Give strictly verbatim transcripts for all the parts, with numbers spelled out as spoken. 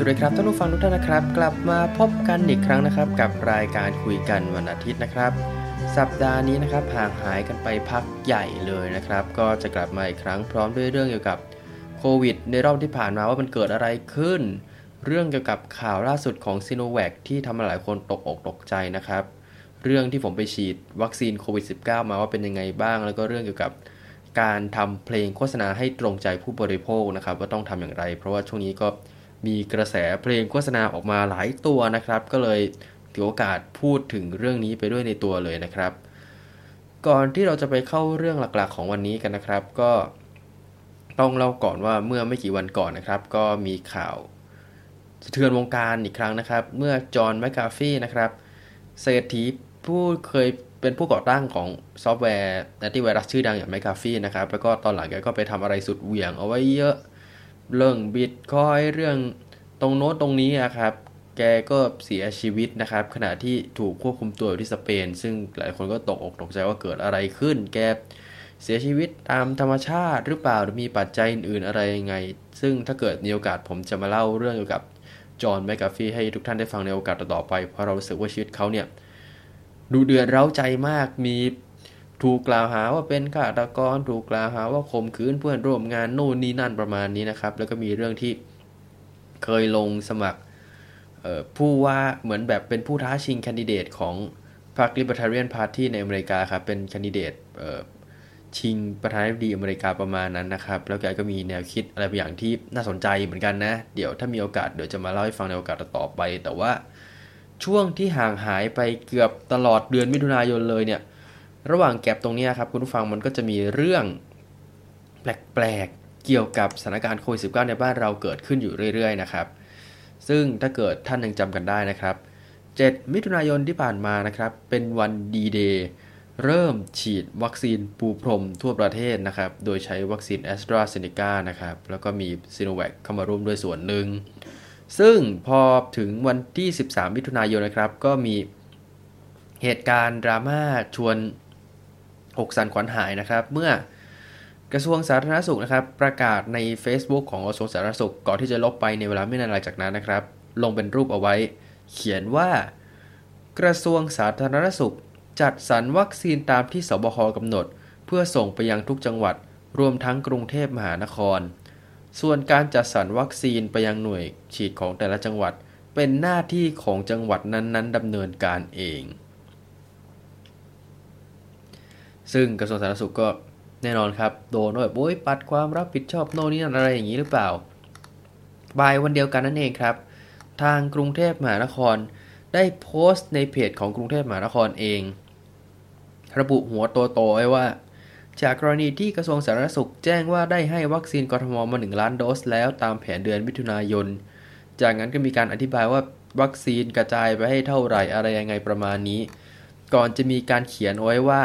สวัสดีครับท่านผู้ฟังทุกท่านนะครับกลับมาพบกันอีกครั้งนะครับกับรายการคุยกันวันอาทิตย์นะครับสัปดาห์นี้นะครับห่างหายกันไปพักใหญ่เลยนะครับก็จะกลับมาอีกครั้งพร้อมด้วยเรื่องเกี่ยวกับโควิดในรอบที่ผ่านมาว่ามันเกิดอะไรขึ้นเรื่องเกี่ยวกับข่าวล่าสุดของ Sinovac ที่ทำให้หลายคนตกอกตกใจนะครับเรื่องที่ผมไปฉีดวัคซีนโควิด สิบเก้า มาว่าเป็นยังไงบ้างแล้วก็เรื่องเกี่ยวกับการทำเพลงโฆษณาให้ตรงใจผู้บริโภคนะครับว่าต้องทำอย่างไรเพราะว่าช่วงนี้ก็มีกระแสเพลงโฆษณาออกมาหลายตัวนะครับก็เลยถือโอกาสพูดถึงเรื่องนี้ไปด้วยในตัวเลยนะครับก่อนที่เราจะไปเข้าเรื่องหลักๆของวันนี้กันนะครับก็ต้องเล่าก่อนว่าเมื่อไม่กี่วันก่อนนะครับก็มีข่าวสะเทือนวงการอีกครั้งนะครับเมื่อจอห์น แมคคาร์ธีนะครับเศรษฐีผู้เคยเป็นผู้ก่อตั้งของซอฟต์แวร์แอนตี้ไวรัสชื่อดังอย่างแมคคาร์ธีนะครับแล้วก็ตอนหลังแกก็ไปทำอะไรสุดเหวี่ยงเอาไว้เยอะเรื่องบิตคอยน์เรื่องตรงโน้นตรงนี้อะครับแกก็เสียชีวิตนะครับขณะที่ถูกควบคุมตัวอยู่ที่สเปนซึ่งหลายคนก็ตกอกตกใจว่าเกิดอะไรขึ้นแกเสียชีวิตตามธรรมชาติหรือเปล่าหรือมีปัจจัยอื่นๆอะไรยังไงซึ่งถ้าเกิดมีโอกาสผมจะมาเล่าเรื่องเกี่ยวกับจอห์น แมคคาร์ธีให้ทุกท่านได้ฟังในโอกาสต่อไปเพราะเรารู้สึกว่าชีวิตเขาเนี่ยดูเดือดร้าวใจมากมีถูกกล่าวหาว่าเป็นฆาตกรถูกกล่าวหาว่าข่มขืนเพื่อนร่วมงานโน่นนี่นั่นประมาณนี้นะครับแล้วก็มีเรื่องที่เคยลงสมัครผู้ว่าเหมือนแบบเป็นผู้ท้าชิงแคนดิเดตของพรรค Libertarian Party ในอเมริกาครับเป็นแคนดิเดตชิงประธานาธิบดีอเมริกาประมาณนั้นนะครับแล้วแกก็มีแนวคิดอะไรบางอย่างที่น่าสนใจเหมือนกันนะเดี๋ยวถ้ามีโอกาสเดี๋ยวจะมาเล่าให้ฟังในโอกาสต่อไปแต่ว่าช่วงที่ห่างหายไปเกือบตลอดเดือนมิถุนายนเลยเนี่ยระหว่างแก็บตรงนี้ครับคุณผู้ฟังมันก็จะมีเรื่องแปลกๆเกี่ยวกับสถานการณ์โควิด สิบเก้า ในบ้านเราเกิดขึ้นอยู่เรื่อยๆนะครับซึ่งถ้าเกิดท่านยังจำกันได้นะครับเจ็ดมิถุนายนที่ผ่านมานะครับเป็นวันดีเดย์เริ่มฉีดวัคซีนปูพรมทั่วประเทศนะครับโดยใช้วัคซีน AstraZeneca นะครับแล้วก็มี Sinovac เข้ามาร่วมด้วยส่วนหนึ่งซึ่งพอถึงวันที่สิบสามมิถุนายนนะครับก็มีเหตุการณ์ดราม่าชวนอกสั่นขวัญหายนะครับเมื่อกระทรวงสาธารณสุขนะครับประกาศใน Facebook ของกระทรวงสาธารณสุขก่อนที่จะลบไปในเวลาไม่นานหลังจากนั้นนะครับลงเป็นรูปเอาไว้เขียนว่ากระทรวงสาธารณสุขจัดสรรวัคซีนตามที่สบค.กำหนดเพื่อส่งไปยังทุกจังหวัดรวมทั้งกรุงเทพมหานครส่วนการจัดสรรวัคซีนไปยังหน่วยฉีดของแต่ละจังหวัดเป็นหน้าที่ของจังหวัดนั้นๆดำเนินการเองซึ่งกระทรวงสาธารณสุขก็แน่นอนครับโดนแบบโอ๊ยปัดความรับผิดชอบโน่นนี่นั่นอะไรอย่างนี้หรือเปล่าบ่ายวันเดียวกันนั่นเองครับทางกรุงเทพมหานครได้โพสต์ในเพจของกรุงเทพมหานครเองระบุหัวโตๆไว้ว่าจากกรณีที่กระทรวงสาธารณสุขแจ้งว่าได้ให้วัคซีนกทม.มาหนึ่งล้านโดสแล้วตามแผนเดือนมิถุนายนจากนั้นก็มีการอธิบายว่าวัคซีนกระจายไปให้เท่าไหร่อะไรยังไงประมาณนี้ก่อนจะมีการเขียนไว้ว่า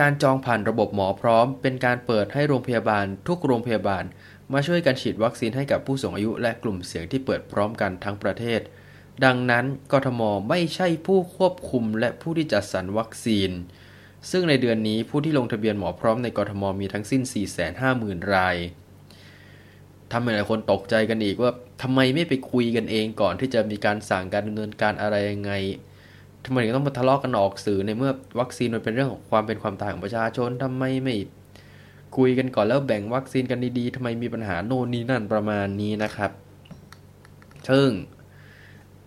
การจองผ่านระบบหมอพร้อมเป็นการเปิดให้โรงพยาบาลทุกโรงพยาบาลมาช่วยกันฉีดวัคซีนให้กับผู้สูงอายุและกลุ่มเสี่ยงที่เปิดพร้อมกันทั้งประเทศดังนั้นกทม.ไม่ใช่ผู้ควบคุมและผู้ที่จัดสรรวัคซีนซึ่งในเดือนนี้ผู้ที่ลงทะเบียนหมอพร้อมในกทม.มีทั้งสิ้น สี่แสนห้าหมื่น รายทำให้หลายคนตกใจกันอีกว่าทำไมไม่ไปคุยกันเองก่อนที่จะมีการสั่งการดำเนินการอะไรยังไงทำไมถึงต้องมาทะเลาะ ก, กันออกสื่อในเมื่อวัคซีนมันเป็นเรื่องของความเป็นความตายของประชาชนทำไมไม่คุยกันก่อนแล้วแบ่งวัคซีนกันดีๆทำไมมีปัญหาโน่นนี่นั่นประมาณนี้นะครับซึ่ง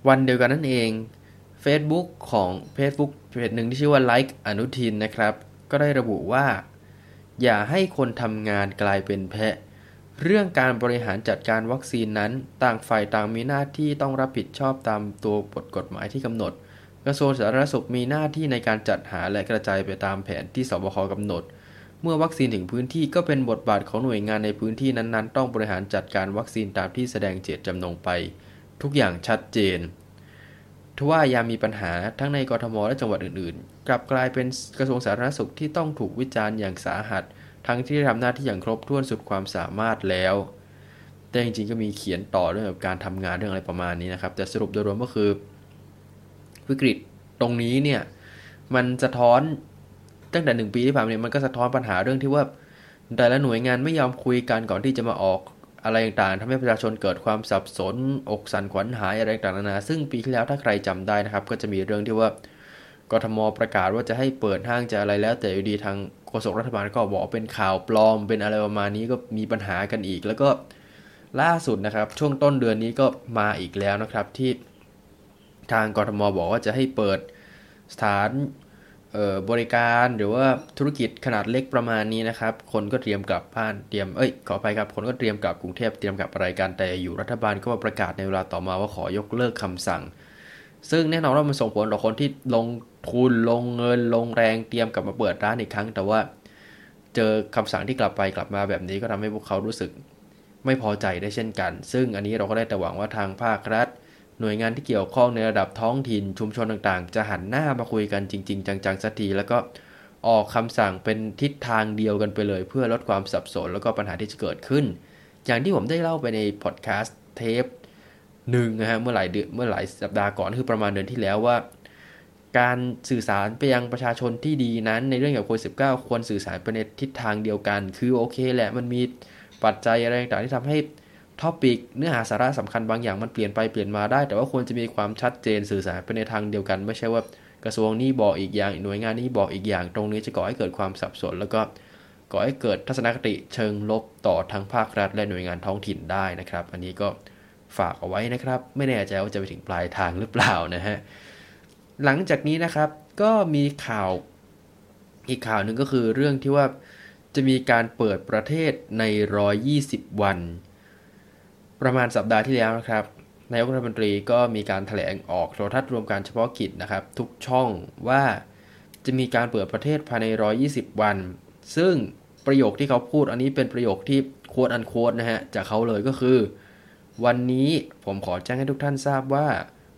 วันเดียวกันนั่นเอง Facebook ของ Facebook เพจหนึ่งที่ชื่อว่า Like อนุทินนะครับก็ได้ระบุว่าอย่าให้คนทำงานกลายเป็นแพะเรื่องการบริหารจัดการวัคซีนนั้นต่างฝ่ายต่างมีหน้าที่ต้องรับผิดชอบตามตัวบทกฎหมายที่กำหนดกระทรวงสาธารณสุขมีหน้าที่ในการจัดหาและกระจายไปตามแผนที่สบค.กำหนดเมื่อวัคซีนถึงพื้นที่ก็เป็นบทบาทของหน่วยงานในพื้นที่นั้นๆต้องบริหารจัดการวัคซีนตามที่แสดงเจตจำนงไปทุกอย่างชัดเจนทว่ายังมีปัญหาทั้งในกทม.และจังหวัดอื่นๆกลับกลายเป็นกระทรวงสาธารณสุขที่ต้องถูกวิจารณ์อย่างสาหัสทั้งที่ทำหน้าที่อย่างครบถ้วนสุดความสามารถแล้วแต่จริงๆก็มีเขียนต่อเรื่องการทำงานเรื่องอะไรประมาณนี้นะครับแต่สรุปโดยรวมก็คือวิกฤตตรงนี้เนี่ยมันสะท้อนตั้งแต่หนึ่งปีที่ผ่านมาเนี่ยมันก็สะท้อนปัญหาเรื่องที่ว่าแต่ละหน่วยงานไม่ยอมคุยกันก่อนที่จะมาออก อะไรต่างๆทำให้ประชาชนเกิดความสับสนอกสั่นขวัญหายอะไรต่างๆนานาซึ่งปีที่แล้วถ้าใครจำได้นะครับก็จะมีเรื่องที่ว่ากทมประกาศว่าจะให้เปิดห้างจะอะไรแล้วแต่อยู่ดีทางโฆษกรัฐบาลก็บอกเป็นข่าวปลอมเป็นอะไรประมาณนี้ก็มีปัญหากันอีกแล้วก็ล่าสุดนะครับช่วงต้นเดือนนี้ก็มาอีกแล้วนะครับที่ทางกทมบอกว่าจะให้เปิดสถานบริการหรือว่าธุรกิจขนาดเล็กประมาณนี้นะครับคนก็เตรียมกลับบ้านเตรียมเอ้ยขออภัยครับคนก็เตรียมกลับกรุงเทพเตรียมกลับอะไรกันแต่อยู่รัฐบาลก็มาประกาศในเวลาต่อมาว่าขอยกเลิกคำสั่งซึ่งแน่นอนว่ามันส่งผลต่อคนที่ลงทุนลงเงินลงแรงเตรียมกลับมาเปิดร้านอีกครั้งแต่ว่าเจอคำสั่งที่กลับไปกลับมาแบบนี้ก็ทำให้พวกเขารู้สึกไม่พอใจได้เช่นกันซึ่งอันนี้เราก็ได้แต่หวังว่าทางภาครัฐหน่วยงานที่เกี่ยวข้องในระดับท้องถิ่นชุมชนต่างๆจะหันหน้ามาคุยกันจริงๆจังๆสักทีแล้วก็ออกคำสั่งเป็นทิศทางเดียวกันไปเลยเพื่อลดความสับสนแล้วก็ปัญหาที่จะเกิดขึ้นอย่างที่ผมได้เล่าไปในพอดแคสต์เทปหนึ่งนะฮะเมื่อหลายเดือนเมื่อหลายสัปดาห์ก่อนคือประมาณเดือนที่แล้วว่าการสื่อสารไปยังประชาชนที่ดีนั้นในเรื่องเกี่ยวกับโควิด สิบเก้า ควรสื่อสารไปในทิศทางเดียวกันคือโอเคแหละมันมีปัจจัยอะไรต่างๆที่ทำให้ท็อปิกเนื้อหาสาระสำคัญบางอย่างมันเปลี่ยนไปเปลี่ยนมาได้แต่ว่าควรจะมีความชัดเจนสื่อสารไปในทางเดียวกันไม่ใช่ว่ากระทรวงนี้บอกอีกอย่างหน่วยงานนี้บอกอีกอย่างตรงนี้จะก่อให้เกิดความสับสนแล้วก็ก่อให้เกิดทัศนคติเชิงลบต่อทั้งภาครัฐและหน่วยงานท้องถิ่นได้นะครับอันนี้ก็ฝากเอาไว้นะครับไม่แน่ใจว่าจะไปถึงปลายทางหรือเปล่านะฮะหลังจากนี้นะครับก็มีข่าวอีกข่าวนึงก็คือเรื่องที่ว่าจะมีการเปิดประเทศในหนึ่งร้อยยี่สิบวันประมาณสัปดาห์ที่แล้วนะครับนายกรัฐมนตรีก็มีการแถลงออกโทรทัศน์รวมการเฉพาะกิจนะครับทุกช่องว่าจะมีการเปิดประเทศภายในหนึ่งร้อยยี่สิบวันซึ่งประโยคที่เขาพูดอันนี้เป็นประโยคที่โค้ดอันโค้ดนะฮะจากเขาเลยก็คือวันนี้ผมขอแจ้งให้ทุกท่านทราบว่า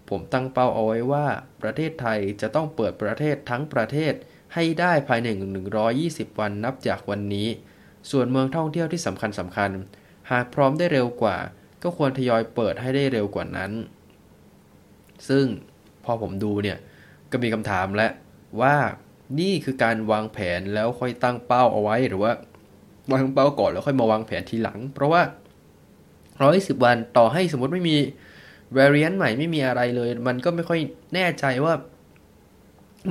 ผมตั้งเป้าเอาไว้ว่าประเทศไทยจะต้องเปิดประเทศทั้งประเทศให้ได้ภายในหนึ่งร้อยยี่สิบวันนับจากวันนี้ส่วนเมืองท่องเที่ยวที่สำคัญสำคัญหากพร้อมได้เร็วกว่าก็ควรทยอยเปิดให้ได้เร็วกว่านั้นซึ่งพอผมดูเนี่ยก็มีคำถามและว่านี่คือการวางแผนแล้วค่อยตั้งเป้าเอาไว้หรือว่าวางเป้าก่อนแล้วค่อยมาวางแผนทีหลังเพราะว่าหนึ่งร้อยยี่สิบวันต่อให้สมมติไม่มี variant ใหม่ไม่มีอะไรเลยมันก็ไม่ค่อยแน่ใจว่า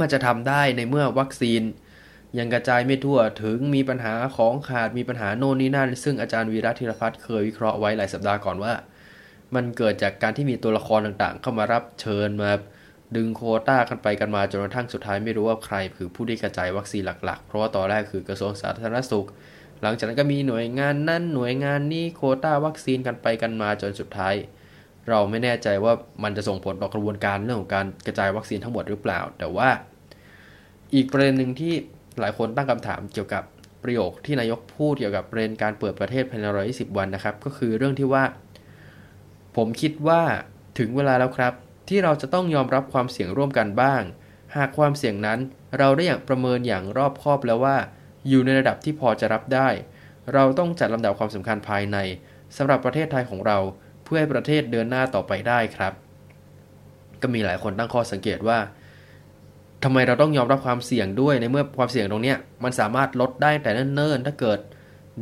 มันจะทำได้ในเมื่อวัคซีนยังกระจายไม่ทั่วถึงมีปัญหาของขาดมีปัญหาโน่นนี่นั่นซึ่งอาจารย์วีระธีรภัทรเคยวิเคราะห์ไว้หลายสัปดาห์ก่อนว่ามันเกิดจากการที่มีตัวละครต่างๆเข้ามารับเชิญมาดึงโควต้ากันไปกันมาจนกระทั่งสุดท้ายไม่รู้ว่าใครคือผู้ที่กระจายวัคซีนหลักๆเพราะว่าตอนแรกคือกระทรวงสาธารณสุขหลังจากนั้นก็มีหน่วยงานนั่นหน่วยงานนี้โควต้าวัคซีนกันไปกันมาจนสุดท้ายเราไม่แน่ใจว่ามันจะส่งผลต่อกระบวนการเรื่องของการกระจายวัคซีนทั้งหมดหรือเปล่าแต่ว่าอีกประเด็นนึงที่หลายคนตั้งคำถามเกี่ยวกับประโยคที่นายกพูดเกี่ยวกับประเด็นการเปิดประเทศภายในหนึ่งร้อยยี่สิบวันนะครับก็คือเรื่องที่ว่าผมคิดว่าถึงเวลาแล้วครับที่เราจะต้องยอมรับความเสี่ยงร่วมกันบ้างหากความเสี่ยงนั้นเราได้อย่างประเมินอย่างรอบคอบแล้วว่าอยู่ในระดับที่พอจะรับได้เราต้องจัดลำดับความสำคัญภายในสำหรับประเทศไทยของเราเพื่อให้ประเทศเดินหน้าต่อไปได้ครับก็มีหลายคนตั้งข้อสังเกตว่าทำไมเราต้องยอมรับความเสี่ยงด้วยในเมื่อความเสี่ยงตรงนี้มันสามารถลดได้แต่เนิ่นๆถ้าเกิด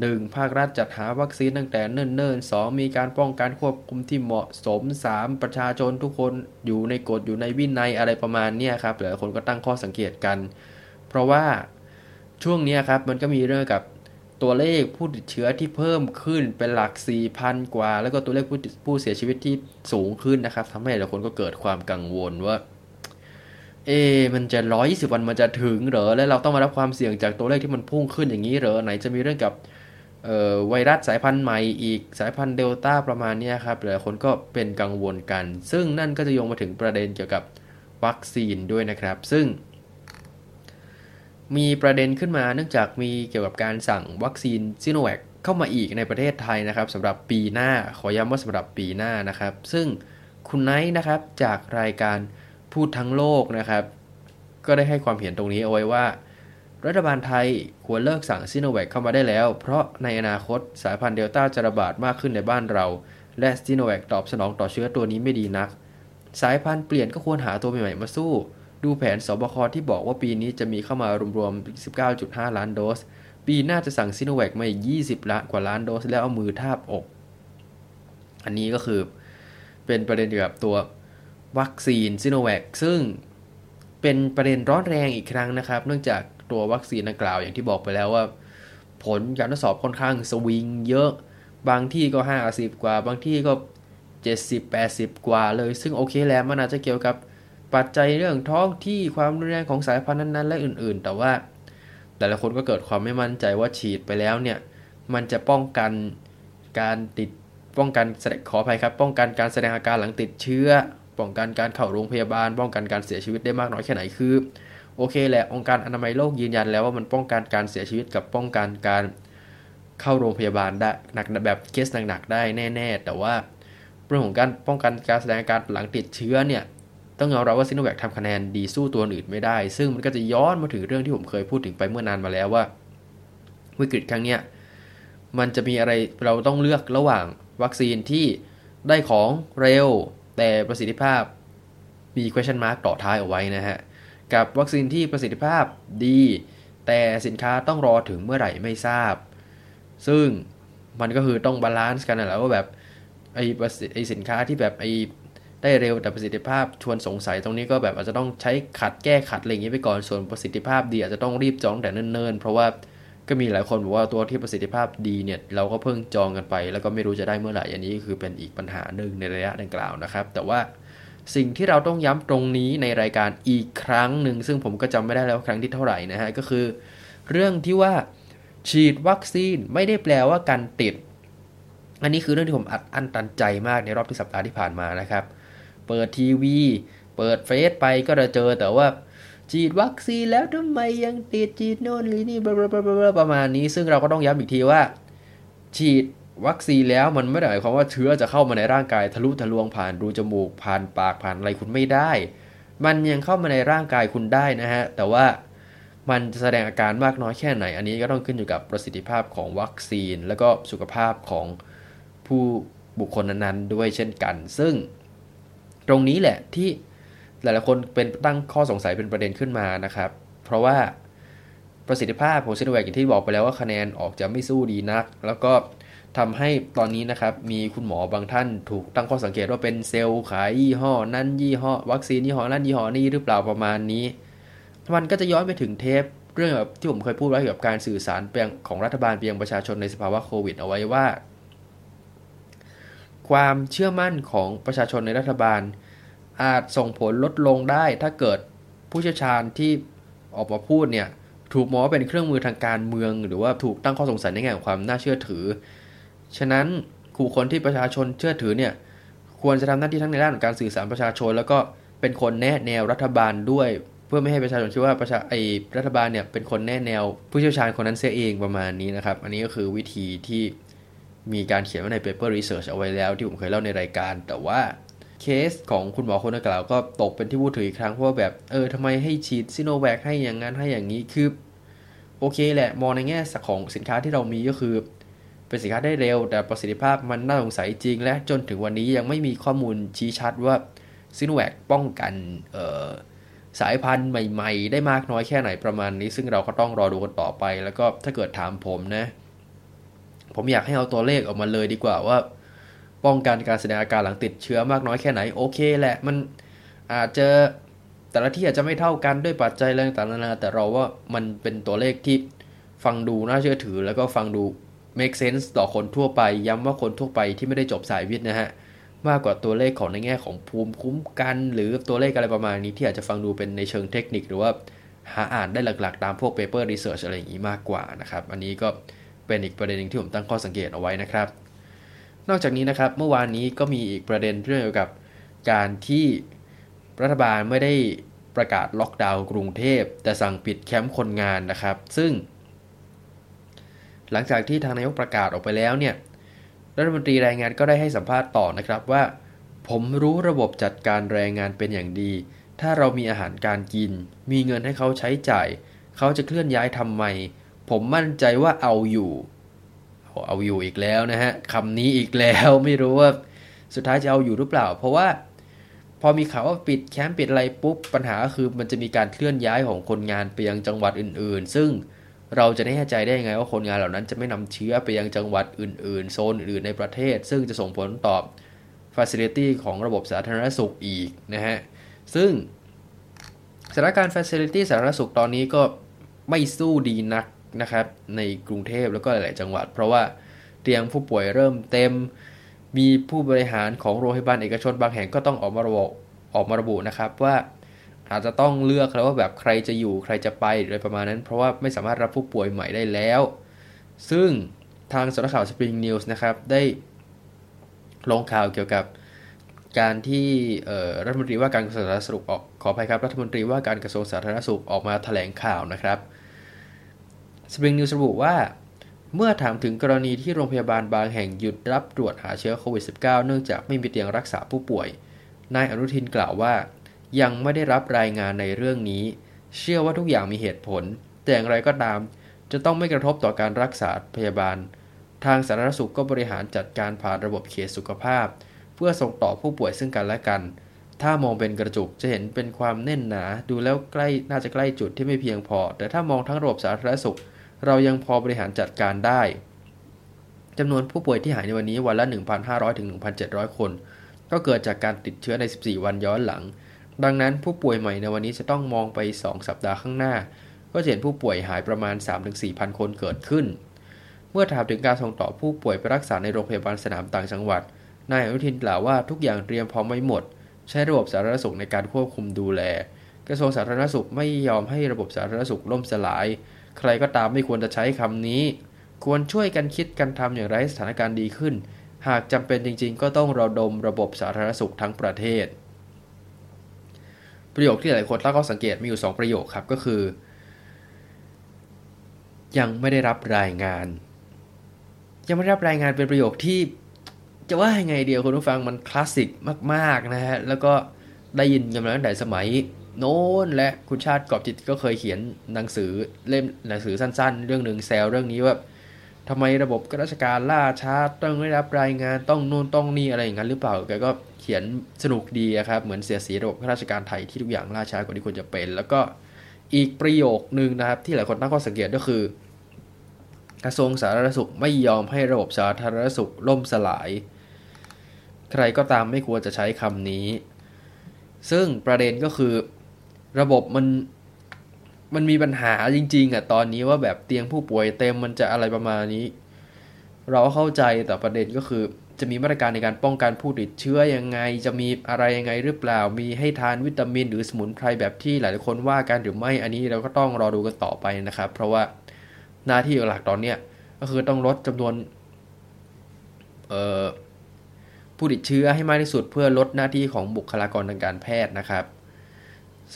หนึ่งภาครัฐจัดหาวัคซีนตั้งแต่เนิ่นๆสองมีการป้องกันควบคุมที่เหมาะสมสามประชาชนทุกคนอยู่ในกฎอยู่ในวินัยอะไรประมาณนี้ครับหลายคนก็ตั้งข้อสังเกตกันเพราะว่าช่วงนี้ครับมันก็มีเรื่องกับตัวเลขผู้ติดเชื้อที่เพิ่มขึ้นเป็นหลัก สี่พัน กว่าแล้วก็ตัวเลขผู้ผู้เสียชีวิตที่สูงขึ้นนะครับทำให้หลายคนก็เกิดความกังวลว่าเอมันจะหนึ่งร้อยยี่สิบวันมันจะถึงเหรอและเราต้องมารับความเสี่ยงจากตัวเลขที่มันพุ่งขึ้นอย่างนี้เหรอไหนจะมีเรื่องกับเอ่อไวรัสสายพันธุ์ใหม่อีกสายพันธุ์เดลต้าประมาณนี้ครับหลายคนก็เป็นกังวลกันซึ่งนั่นก็จะโยงมาถึงประเด็นเกี่ยวกับวัคซีนด้วยนะครับซึ่งมีประเด็นขึ้นมาเนื่องจากมีเกี่ยวกับการสั่งวัคซีน Sinovac เข้ามาอีกในประเทศไทยนะครับสำหรับปีหน้าขอย้ำว่าสำหรับปีหน้านะครับซึ่งคุณไนท์นะครับจากรายการพูดทั้งโลกนะครับก็ได้ให้ความเห็นตรงนี้เอาไว้ว่ารัฐบาลไทยควรเลิกสั่งซิโนแวคเข้ามาได้แล้วเพราะในอนาคตสายพันธุ์เดลต้าจะระบาดมากขึ้นในบ้านเราและซิโนแวคตอบสนองต่อเชื้อตัวนี้ไม่ดีนักสายพันธุ์เปลี่ยนก็ควรหาตัวใหม่ๆมาสู้ดูแผนสบคที่บอกว่าปีนี้จะมีเข้ามารวมๆ สิบเก้าจุดห้า ล้านโดสปีหน้าจะสั่งซิโนแวคมาอีกยี่สิบล้านกว่าล้านโดสแล้วเอามือทาบอก อันนี้ก็คือเป็นประเด็นเกี่ยวกับตัววัคซีนซิโนแวคซึ่งเป็นประเด็นร้อนแรงอีกครั้งนะครับเนื่องจากตัววัคซีนดังกล่าวอย่างที่บอกไปแล้วว่าผลการทดสอบค่อนข้างสวิงเยอะบางที่ก็ห้าสิบกว่าบางที่ก็เจ็ดสิบ แปดสิบกว่าเลยซึ่งโอเคแล้วมันอาจจะเกี่ยวกับปัจจัยเรื่องท้องที่ความรุนแรงของสายพันธุ์นั้นๆและอื่นๆแต่ว่าแต่ละคนก็เกิดความไม่มั่นใจว่าฉีดไปแล้วเนี่ยมันจะป้องกันการติดป้องกันแสดงขออภัยครับป้องกันการแสดงอาการหลังติดเชื้อป้องกันการเข้าโรงพยาบาลป้องกันการเสียชีวิตได้มากน้อยแค่ไหนคือโอเคแหละองค์การอนามัยโลกยืนยันแล้วว่ามันป้องกันการเสียชีวิตกับป้องกันการเข้าโรงพยาบาลได้หนักแบบเคสหนักๆได้แน่ๆแต่ว่าเรื่องของการป้องกันการแสดงอาการหลังติดเชื้อเนี่ยต้องยอมรับว่าซิโนแวคทำคะแนนดีสู้ตัวอื่นไม่ได้ซึ่งมันก็จะย้อนมาถึงเรื่องที่ผมเคยพูดถึงไปเมื่อนานมาแล้วว่าวิกฤตครั้งเนี้ยมันจะมีอะไรเราต้องเลือกระหว่างวัคซีนที่ได้ของเร็วแต่ประสิทธิภาพมี question mark ต่อท้ายเอาไว้นะฮะกับวัคซีนที่ประสิทธิภาพดีแต่สินค้าต้องรอถึงเมื่อไหร่ไม่ทราบซึ่งมันก็คือต้องบาลานซ์กันแหละว่าแบบไอ้ไอ้สินค้าที่แบบไอ้ได้เร็วแต่ประสิทธิภาพชวนสงสัยตรงนี้ก็แบบอาจจะต้องใช้ขัดแก้ขัดอะไรอย่างนี้ไปก่อนส่วนประสิทธิภาพดีอาจจะต้องรีบจองแต่เนิ่นๆเพราะว่าก็มีหลายคนบอกว่าตัวที่ประสิทธิภาพดีเนี่ยเราก็เพิ่งจองกันไปแล้วก็ไม่รู้จะได้เมื่อไหร่อันนี้คือเป็นอีกปัญหาหนึ่งในระยะดังกล่าวนะครับแต่ว่าสิ่งที่เราต้องย้ำตรงนี้ในรายการอีกครั้งหนึ่งซึ่งผมก็จำไม่ได้แล้วครั้งที่เท่าไหร่นะฮะก็คือเรื่องที่ว่าฉีดวัคซีนไม่ได้แปลว่าการติดอันนี้คือเรื่องที่ผมอัดอั้นตันใจมากในรอบที่สัปดาห์ที่ผ่านมานะครับเปิดทีวีเปิดเฟซไปก็จะเจอแต่ว่าฉีดวัคซีนแล้วทำไมยังติดฉีดโน่นหรือนี่ประมาณนี้ซึ่งเราก็ต้องย้ำอีกทีว่าฉีดวัคซีนแล้วมันไม่ได้หมายความว่าเชื้อจะเข้ามาในร่างกายทะลุทะลวงผ่านรูจมูกผ่านปากผ่านอะไรคุณไม่ได้มันยังเข้ามาในร่างกายคุณได้นะฮะแต่ว่ามันจะแสดงอาการมากน้อยแค่ไหนอันนี้ก็ต้องขึ้นอยู่กับประสิทธิภาพของวัคซีนแล้วก็สุขภาพของผู้บุคคลนั้นๆด้วยเช่นกันซึ่งตรงนี้แหละที่หลายๆคนเป็นตั้งข้อสงสัยเป็นประเด็นขึ้นมานะครับเพราะว่าประสิทธิภาพของซิโนแวคอย่างที่บอกไปแล้วว่าคะแนนออกจะไม่สู้ดีนักแล้วก็ทำให้ตอนนี้นะครับมีคุณหมอบางท่านถูกตั้งข้อสังเกตว่าเป็นเซลล์ขายยี่ห้อนั่นยี่ห้อวัคซีนยี่ห้อนั่นยี่ห้อนี่หรือเปล่าประมาณนี้มันก็จะย้อนไปถึงเทปเรื่องแบบที่ผมเคยพูดไว้เกี่ยวกับการสื่อสารเพียงของรัฐบาลเพียงประชาชนในสภาวะโควิดเอาไว้ว่าความเชื่อมั่นของประชาชนในรัฐบาลอาจส่งผลลดลงได้ถ้าเกิดผู้เชี่ยวชาญที่ออกมาพูดเนี่ยถูกมองว่าเป็นเครื่องมือทางการเมืองหรือว่าถูกตั้งข้อสงสัยในแง่ของความน่าเชื่อถือฉะนั้นผู้คนที่ประชาชนเชื่อถือเนี่ยควรจะทำหน้าที่ทั้งในด้านของการสื่อสารประชาชนแล้วก็เป็นคนแนะแนวรัฐบาลด้วยเพื่อไม่ให้ประชาชนคิดว่าประชาไอ้รัฐบาลเนี่ยเป็นคนแนะแนวผู้เชี่ยวชาญคนนั้นเสียเองประมาณนี้นะครับอันนี้ก็คือวิธีที่มีการเขียนไว้ใน paper research เอาไว้แล้วที่ผมเคยเล่าในรายการแต่ว่าเคสของคุณหมอคนดังกล่าวก็ตกเป็นที่พูดถึงอีกครั้งเพราะว่าแบบเออทำไมให้ฉีดซิโนแวคให้อย่างนั้นให้อย่างนี้คือโอเคแหละมองในแง่ของสินค้าที่เรามีก็คือเป็นสินค้าได้เร็วแต่ประสิทธิภาพมันน่าสงสัยจริงและจนถึงวันนี้ยังไม่มีข้อมูลชี้ชัดว่าซิโนแวคป้องกันเอ่อสายพันธุ์ใหม่ๆได้มากน้อยแค่ไหนประมาณนี้ซึ่งเราก็ต้องรอดูกันต่อไปแล้วก็ถ้าเกิดถามผมนะผมอยากให้เอาตัวเลขออกมาเลยดีกว่าว่าป้องกันการแสดงอาการหลังติดเชื้อมากน้อยแค่ไหนโอเคแหละมันอาจจะแต่ละที่อาจจะไม่เท่ากันด้วยปัจจัยอะไรต่างๆนานาแต่เราว่ามันเป็นตัวเลขที่ฟังดูน่าเชื่อถือแล้วก็ฟังดู make sense ต่อคนทั่วไปย้ำว่าคนทั่วไปที่ไม่ได้จบสายวิทย์นะฮะมากกว่าตัวเลขของในแง่ของภูมิคุ้มกันหรือตัวเลขอะไรประมาณนี้ที่อาจจะฟังดูเป็นในเชิงเทคนิคหรือว่าหาอ่านได้หลักๆตามพวก paper research อะไรอย่างนี้มากกว่านะครับอันนี้ก็เป็นอีกประเด็นนึงที่ผมตั้งข้อสังเกตเอาไว้นะครับนอกจากนี้นะครับเมื่อวานนี้ก็มีอีกประเด็นเรื่องเกี่ยวกับการที่รัฐบาลไม่ได้ประกาศล็อกดาวน์กรุงเทพแต่สั่งปิดแคมป์คนงานนะครับซึ่งหลังจากที่ทางนายกประกาศออกไปแล้วเนี่ยรัฐมนตรีแรงงานก็ได้ให้สัมภาษณ์ต่อนะครับว่าผมรู้ระบบจัดการแรงงานเป็นอย่างดีถ้าเรามีอาหารการกินมีเงินให้เขาใช้จ่ายเขาจะเคลื่อนย้ายทำไมผมมั่นใจว่าเอาอยู่เอาอยู่อีกแล้วนะฮะคำนี้อีกแล้วไม่รู้ว่าสุดท้ายจะเอาอยู่หรือเปล่าเพราะว่าพอมีข่าวว่าปิดแคมป์ปิดอะไรปุ๊บปัญหาก็คือมันจะมีการเคลื่อนย้ายของคนงานไปยังจังหวัดอื่นๆซึ่ง เราจะได้แน่ใจได้ยังไงว่าคนงานเหล่านั้นจะไม่นำเชื้อไปยังจังหวัดอื่นๆโซนอื่นๆในประเทศซึ่งจะส่งผลต่อ facility ของระบบสาธารณสุขอีกนะฮะซึ่งสถานการณ์ facility สาธารณสุขตอนนี้ก็ไม่สู้ดีนักนะครับในกรุงเทพแล้วก็หลายๆจังหวัดเพราะว่าเตียงผู้ป่วยเริ่มเต็มมีผู้บริหารของโรงพยาบาลเอกชนบางแห่งก็ต้องออกมาระบุออกมาระบุนะครับว่าอาจจะต้องเลือกแล้วว่าแบบใครจะอยู่ใครจะไปอะไรประมาณนั้นเพราะว่าไม่สามารถรับผู้ป่วยใหม่ได้แล้วซึ่งทางสำนักข่าว Spring News นะครับได้ลงข่าวเกี่ยวกับการที่รัฐมนตรีว่าการกระทรวงสาธารณสุขออกขออภัยครับรัฐมนตรีว่าการกระทรวงสาธารณสุขออกมาแถลงข่าวนะครับ Spring News ระบุว่าเมื่อถามถึงกรณีที่โรงพยาบาลบางแห่งหยุดรับตรวจหาเชื้อโควิด สิบเก้า เนื่องจากไม่มีเตียงรักษาผู้ป่วยนายอนุทินกล่าวว่ายังไม่ได้รับรายงานในเรื่องนี้เชื่อว่าทุกอย่างมีเหตุผลแต่อย่างไรก็ตามจะต้องไม่กระทบต่อการรักษาพยาบาลทางสาธารณสุขก็บริหารจัดการผ่านระบบเขตสุขภาพเพื่อส่งต่อผู้ป่วยซึ่งกันและกันถ้ามองเป็นกระจุกจะเห็นเป็นความแน่นหนาดูแล้วใกล้น่าจะใกล้จุดที่ไม่เพียงพอแต่ถ้ามองทั้งระบบสาธารณสุขเรายังพอบริหารจัดการได้จำนวนผู้ป่วยที่หายในวันนี้วันละ หนึ่งพันห้าร้อย ถึง หนึ่งพันเจ็ดร้อย คนก็เกิดจากการติดเชื้อในสิบสี่วันย้อนหลังดังนั้นผู้ป่วยใหม่ในวันนี้จะต้องมองไปสองสัปดาห์ข้างหน้าก็จะเห็นผู้ป่วยหายประมาณ สามถึงสี่พัน คนเกิดขึ้นเมื่อถามถึงการส่งต่อผู้ป่วยไปรักษาในโรงพยาบาลสนามต่างจังหวัดนายอนุทินกล่าวว่าทุกอย่างเตรียมพร้อมไว้หมดใช้ระบบสาธารณสุขในการควบคุมดูแลกระทรวงสาธารณสุขไม่ยอมให้ระบบสาธารณสุขล่มสลายใครก็ตามไม่ควรจะใช้คำนี้ควรช่วยกันคิดกันทำอย่างไรให้สถานการณ์ดีขึ้นหากจำเป็นจริงๆก็ต้องระดมระบบสาธารณสุขทั้งประเทศประโยคที่หลายคนแล้วก็สังเกตมีอยู่สองประโยคครับก็คือยังไม่ได้รับรายงานยังไม่ได้รับรายงานเป็นประโยคที่จะว่ายังไงเดียวคุณผู้ฟังมันคลาสสิกมากๆนะฮะแล้วก็ได้ยินกันมาตั้งแต่สมัยโน้นและคุณชาติกอบจิตก็เคยเขียนหนังสือเล่มหนังสือสั้นๆเรื่องนึงแซวเรื่องนี้ว่าทำไมระบบราชการล่าช้าต้องได้รับรายงานต้องนู่นต้องนี่อะไรอย่างนั้นหรือเปล่าแกก็เขียนสนุกดีครับเหมือนเสียสีระบบราชการไทยที่ทุกอย่างล่าช้ากว่าที่ควรจะเป็นแล้วก็อีกประโยคนึงนะครับที่หลายคนตั้งข้อสังเกตก็คือกระทรวงสาธารณสุขไม่ยอมให้ระบบสาธารณสุขล่มสลายใครก็ตามไม่ควรจะใช้คำนี้ซึ่งประเด็นก็คือระบบมันมันมีปัญหาจริงๆอ่ะตอนนี้ว่าแบบเตียงผู้ป่วยเต็มมันจะอะไรประมาณนี้เราเข้าใจแต่ประเด็นก็คือจะมีมาตรการในการป้องกันผู้ติดเชื้อยังไงจะมีอะไรยังไงหรือเปล่ามีให้ทานวิตามินหรือสมุนไพรแบบที่หลายคนว่ากันหรือไม่อันนี้เราก็ต้องรอดูกันต่อไปนะครับเพราะว่าหน้าที่หลักตอนเนี้ยก็คือต้องลดจำนวนเอ่อผู้ติดเชื้อให้มากที่สุดเพื่อลดหน้าที่ของบุคลากรทางการแพทย์นะครับ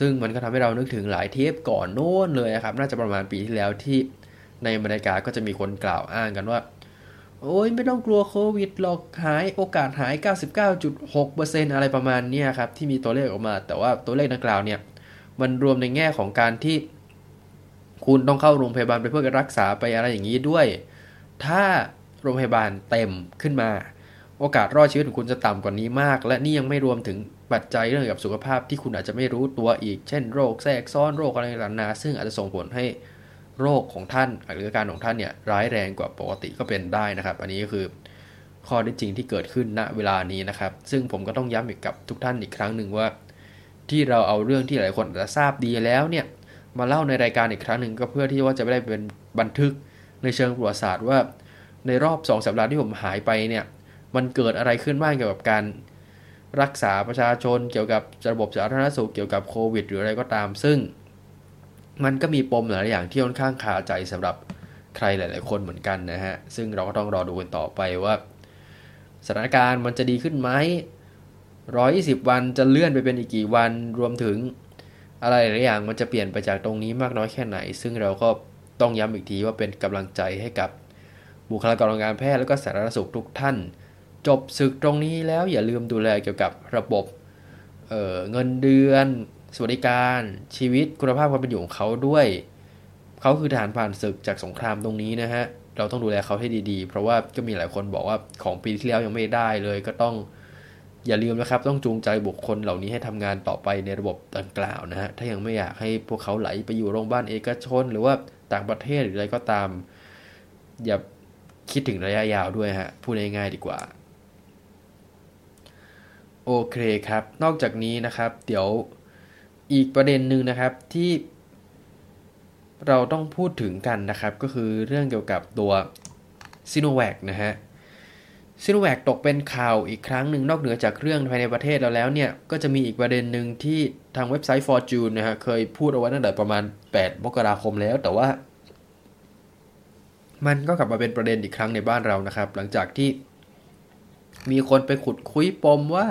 ซึ่งมันก็ทำให้เรานึกถึงหลายเทปก่อนโน้นเลยนะครับน่าจะประมาณปีที่แล้วที่ในอเมริกาก็จะมีคนกล่าวอ้างกันว่าโอ้ยไม่ต้องกลัวโควิดหรอกหายโอกาสหาย เก้าสิบเก้าจุดหกเปอร์เซ็นต์ อะไรประมาณนี้ครับที่มีตัวเลขออกมาแต่ว่าตัวเลขดังกล่าวเนี่ยมันรวมในแง่ของการที่คุณต้องเข้าโรงพยาบาลไปเพื่อรักษาไปอะไรอย่างนี้ด้วยถ้าโรงพยาบาลเต็มขึ้นมาโอกาสรอดชีวิตของคุณจะต่ำกว่านี้มากและนี่ยังไม่รวมถึงปัจจัยเรื่องเกี่ยวกับสุขภาพที่คุณอาจจะไม่รู้ตัวอีกเช่นโรคแทรกซ้อนโรคอะไรต่างๆซึ่งอาจจะส่งผลให้โรคของท่านหรืออาการของท่านเนี่ยร้ายแรงกว่าปกติก็เป็นได้นะครับอันนี้ก็คือข้อเท็จจริงที่เกิดขึ้นณเวลานี้นะครับซึ่งผมก็ต้องย้ำอีกกับทุกท่านอีกครั้งนึงว่าที่เราเอาเรื่องที่หลายคนอาจจะทราบดีแล้วเนี่ยมาเล่าในรายการอีกครั้งนึงก็เพื่อที่ว่าจะไม่ได้เป็นบันทึกในเชิงประวัติศาสตร์ว่าในรอบสองสัปดาห์ที่ผมหายไปเนี่ยมันเกิดอะไรขึ้นบ้างเกี่ยวกับการรักษาประชาชนเกี่ยวกับระบบสาธารณสุขเกี่ยวกับโควิดหรืออะไรก็ตามซึ่งมันก็มีปมหลายอย่างที่ค่อนข้างคาใจสำหรับใครหลายๆคนเหมือนกันนะฮะซึ่งเราก็ต้องรอดูกันต่อไปว่าสถานการณ์มันจะดีขึ้นไหมหนึ่งร้อยยี่สิบวันจะเลื่อนไปเป็นอีกกี่วันรวมถึงอะไรหลายอย่างมันจะเปลี่ยนไปจากตรงนี้มากน้อยแค่ไหนซึ่งเราก็ต้องย้ำอีกทีว่าเป็นกำลังใจให้กับบุคลากรทางการแพทย์และก็สาธารณสุขทุกท่านจบศึกตรงนี้แล้วอย่าลืมดูแลเกี่ยวกับระบบ เอ่อ เงินเดือนสวัสดิการชีวิตคุณภาพความเป็นอยู่ของเขาด้วยเขาคือทหารผ่านศึกจากสงครามตรงนี้นะฮะเราต้องดูแลเขาให้ดีๆเพราะว่าก็มีหลายคนบอกว่าของปีที่แล้วยังไม่ได้เลยก็ต้อง อย่าลืมนะครับต้องจูงใจบุคคลเหล่านี้ให้ทำงานต่อไปในระบบดังกล่าวนะฮะถ้ายังไม่อยากให้พวกเขาไหลไปอยู่โรงพยาบาลเอกชนหรือว่าต่างประเทศหรืออะไรก็ตามอย่าคิดถึงระยะยาวด้วยฮะพูดง่ายๆดีกว่าโอเคครับนอกจากนี้นะครับเดี๋ยวอีกประเด็นนึงนะครับที่เราต้องพูดถึงกันนะครับก็คือเรื่องเกี่ยวกับตัว Sinovac นะฮะ Sinovac ตกเป็นข่าวอีกครั้งหนึ่งนอกเหนือจากเรื่องภายในประเทศเราแล้วเนี่ยก็จะมีอีกประเด็นนึงที่ทางเว็บไซต์ Fortune นะฮะเคยพูดเอาไว้ตั้งแต่ประมาณแปดมกราคมแล้วแต่ว่ามันก็กลับมาเป็นประเด็นอีกครั้งในบ้านเรานะครับหลังจากที่มีคนไปขุดคุยปมว่า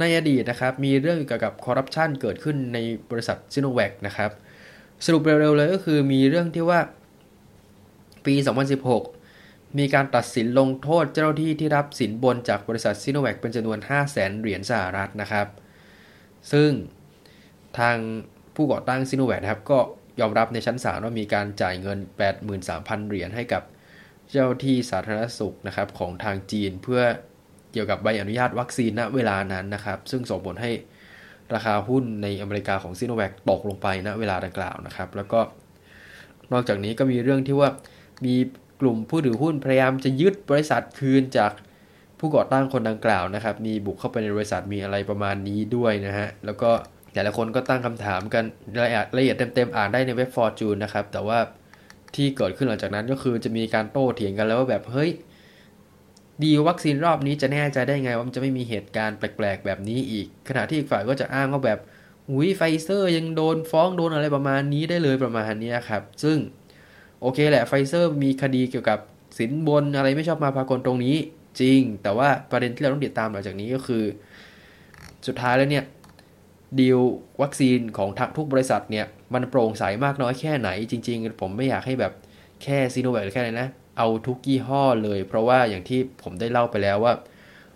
ในอดีตนะครับมีเรื่องเกี่ยวกับคอร์รัปชันเกิดขึ้นในบริษัท Sinovac นะครับสรุปเร็วๆเลยก็คือมีเรื่องที่ว่าปีสองพันสิบหกมีการตัดสินลงโทษเจ้าหน้าที่ที่รับสินบนจากบริษัท Sinovac เป็นจำนวน ห้าแสนเหรียญสหรัฐนะครับซึ่งทางผู้ก่อตั้ง Sinovac นะครับก็ยอมรับในชั้นศาลว่ามีการจ่ายเงิน แปดหมื่นสามพันเหรียญให้กับเจ้าที่สาธารณสุขนะครับของทางจีนเพื่อเกี่ยวกับใบอนุญาตวัคซีนณเวลานั้นนะครับซึ่งส่งผลให้ราคาหุ้นในอเมริกาของ Sinovac ตกลงไปณเวลาดังกล่าวนะครับแล้วก็นอกจากนี้ก็มีเรื่องที่ว่ามีกลุ่มผู้ถือหุ้นพยายามจะยึดบริษัทคืนจากผู้ก่อตั้งคนดังกล่าวนะครับมีบุกเข้าไปในบริษัทมีอะไรประมาณนี้ด้วยนะฮะแล้วก็แต่ละคนก็ตั้งคำถามกันรายละเอียดเต็มๆอ่านได้ในเว็บ Fortune นะครับแต่ว่าที่เกิดขึ้นหลังจากนั้นก็คือจะมีการโต้เถียงกันแล้วว่าแบบเฮ้ยดีวัคซีนรอบนี้จะแน่ใจได้ไงว่ามันจะไม่มีเหตุการณ์แปลกๆแบบนี้อีกขณะที่อีกฝ่ายก็จะอ้างว่าแบบอุ๊ยไฟเซอร์ยังโดนฟ้องโดนอะไรประมาณนี้ได้เลยประมาณนี้ครับซึ่งโอเคแหละไฟเซอร์มีคดีเกี่ยวกับสินบนอะไรไม่ชอบมาพากลตรงนี้จริงแต่ว่าประเด็นที่เราต้องติดตามหลังจากนี้ก็คือสุดท้ายแล้วเนี่ยดีลวัคซีนของทุกบริษัทเนี่ยมันโปร่งใสมากน้อยแค่ไหนจริงๆผมไม่อยากให้แบบแค่ซีโนแวคหรือแค่ไหนนะเอาทุกยี่ห้อเลยเพราะว่าอย่างที่ผมได้เล่าไปแล้วว่า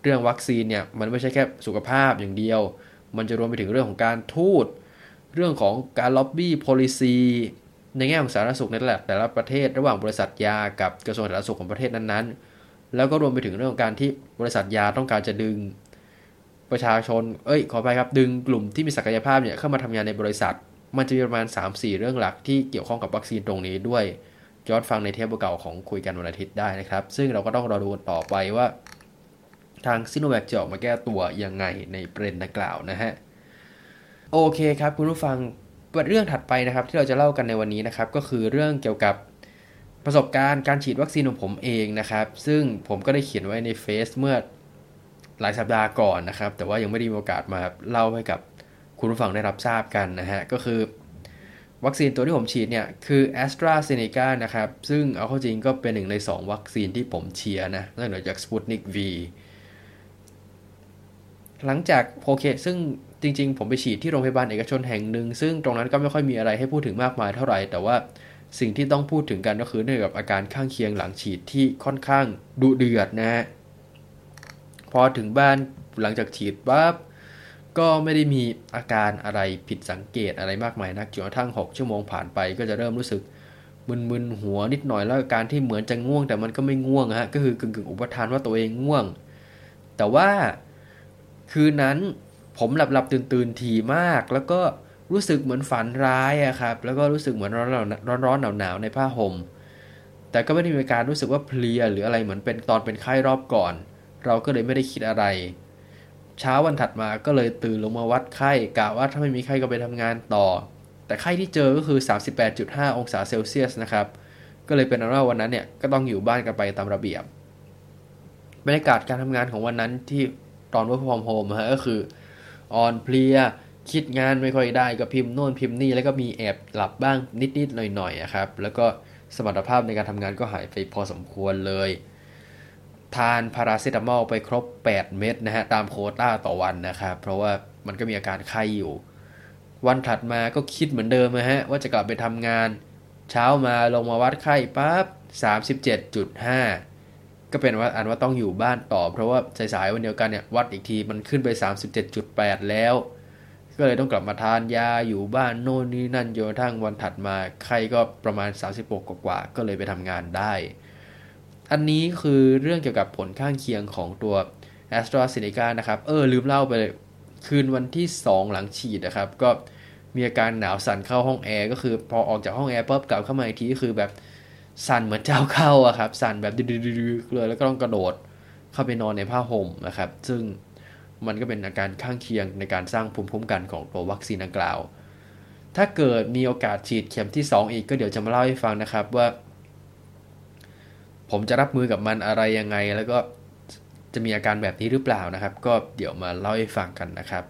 เรื่องวัคซีนเนี่ยมันไม่ใช่แค่สุขภาพอย่างเดียวมันจะรวมไปถึงเรื่องของการทูตเรื่องของการล็อบบี้ policy ในแง่ของสาธารณสุขในแต่ละประเทศระหว่างบริษัทยากับกระทรวงสาธารณสุขของประเทศนั้นๆแล้วก็รวมไปถึงเรื่องของการที่บริษัทยาต้องการจะดึงประชาชนเอ้ยขอไปครับดึงกลุ่มที่มีศักยภาพเนี่ยเข้ามาทำงานในบริษัทมันจะมีประมาณ สามถึงสี่ เรื่องหลักที่เกี่ยวข้องกับวัคซีนตรงนี้ด้วยย้อนฟังในเทปเก่าของคุยกันวันอาทิตย์ได้นะครับซึ่งเราก็ต้องรอดูต่อไปว่าทาง Sinovac จะออกมาแก้ตัวยังไงในประเด็นดังกล่าวนะฮะโอเคครับคุณผู้ฟังเรื่องถัดไปนะครับที่เราจะเล่ากันในวันนี้นะครับก็คือเรื่องเกี่ยวกับประสบการณ์การฉีดวัคซีนของผมเองนะครับซึ่งผมก็ได้เขียนไว้ในเฟซเมื่อหลายสัปดาห์ก่อนนะครับแต่ว่ายังไม่ได้มีโอกาสมาเล่าให้กับคุณผู้ฟังได้รับทราบกันนะฮะก็คือวัคซีนตัวที่ผมฉีดเนี่ยคือ AstraZeneca นะครับซึ่งเอาเข้าจริงก็เป็นหนึ่งในสองวัคซีนที่ผมเชียร์นะนอกจาก Sputnik V หลังจากโอเคซึ่งจริงๆผมไปฉีดที่โรงพยาบาลเอกชนแห่งหนึ่งซึ่งตรงนั้นก็ไม่ค่อยมีอะไรให้พูดถึงมากมายเท่าไหร่แต่ว่าสิ่งที่ต้องพูดถึงกันก็คือเรื่องกับอาการข้างเคียงหลังฉีดที่ค่อนข้างดุเดือดนะฮะพอถึงบ้านหลังจากฉีดปั๊บก็ไม่ได้มีอาการอะไรผิดสังเกตอะไรมากมายนักจนกระทั่งหกชั่วโมงผ่านไปก็จะเริ่มรู้สึกมึนๆหัวนิดหน่อยแล้วอาการที่เหมือนจะง่วงแต่มันก็ไม่ง่วงฮะก็คือกึ่งๆอุปทานว่าตัวเองง่วงแต่ว่าคืนนั้นผมหลับๆตื่นๆถี่มากแล้วก็รู้สึกเหมือนฝันร้ายอะครับแล้วก็รู้สึกเหมือนร้อนๆหนาวๆในผ้าห่มแต่ก็ไม่ได้มีอาการรู้สึกว่าเพลียหรืออะไรเหมือนเป็นตอนเป็นไข้รอบก่อนเราก็เลยไม่ได้คิดอะไรเช้าวันถัดมาก็เลยตื่นลงมาวัดไข้กะว่าถ้าไม่มีไข้ก็ไปทำงานต่อแต่ไข้ที่เจอก็คือ สามสิบแปดจุดห้าองศาเซลเซียสนะครับก็เลยเป็นอันว่าวันนั้นเนี่ยก็ต้องอยู่บ้านกันไปตามระเบียบบรรยากาศการทำงานของวันนั้นที่ตอน work from home ฮะก็คืออ่อนเพลียคิดงานไม่ค่อยได้ก็พิมพ์โน่นพิมพ์นี่แล้วก็มีแอบหลับบ้างนิดๆหน่อยๆนะครับแล้วก็สมรรถภาพในการทำงานก็หายไปพอสมควรเลยทานพาราเซตามอลไปครบแปดเม็ดนะฮะตามโควต้าต่อวันนะครับเพราะว่ามันก็มีอาการไข้อยู่วันถัดมาก็คิดเหมือนเดิมนะฮะว่าจะกลับไปทำงานเช้ามาลงมาวัดไข้ปั๊บ สามสิบเจ็ดจุดห้า ก็เป็นว่าอันว่าต้องอยู่บ้านต่อเพราะว่าสายๆวันเดียวกันเนี่ยวัดอีกทีมันขึ้นไป สามสิบเจ็ดจุดแปด แล้วก็เลยต้องกลับมาทานยาอยู่บ้านโน่นนี่นั่นจนกระทั่งวันถัดมาไข้ก็ประมาณสามสิบหกกว่าก็เลยไปทำงานได้อันนี้คือเรื่องเกี่ยวกับผลข้างเคียงของตัว AstraZeneca นะครับเออลืมเล่าไปเลยคืนวันที่สองหลังฉีดนะครับก็มีอาการหนาวสั่นเข้าห้องแอร์ก็คือพอออกจากห้องแอร์ปุ๊บกลับเข้ามาอีกทีก็คือแบบสั่นเหมือนเจ้าเข้าอะครับสั่นแบบดื้อๆเลยแล้วก็ต้องกระโดดเข้าไปนอนในผ้าห่มนะครับซึ่งมันก็เป็นอาการข้างเคียงในการสร้างภูมิคุ้มกันของตัววัคซีนดังกล่าวถ้าเกิดมีโอกาสฉีดเข็มที่สองอีกก็เดี๋ยวจะมาเล่าให้ฟังนะครับว่าผมจะรับมือกับมันอะไรยังไงแล้วก็จะมีอาการแบบนี้หรือเปล่านะครับก็เดี๋ยวมาเล่าให้ฟังกันนะครับ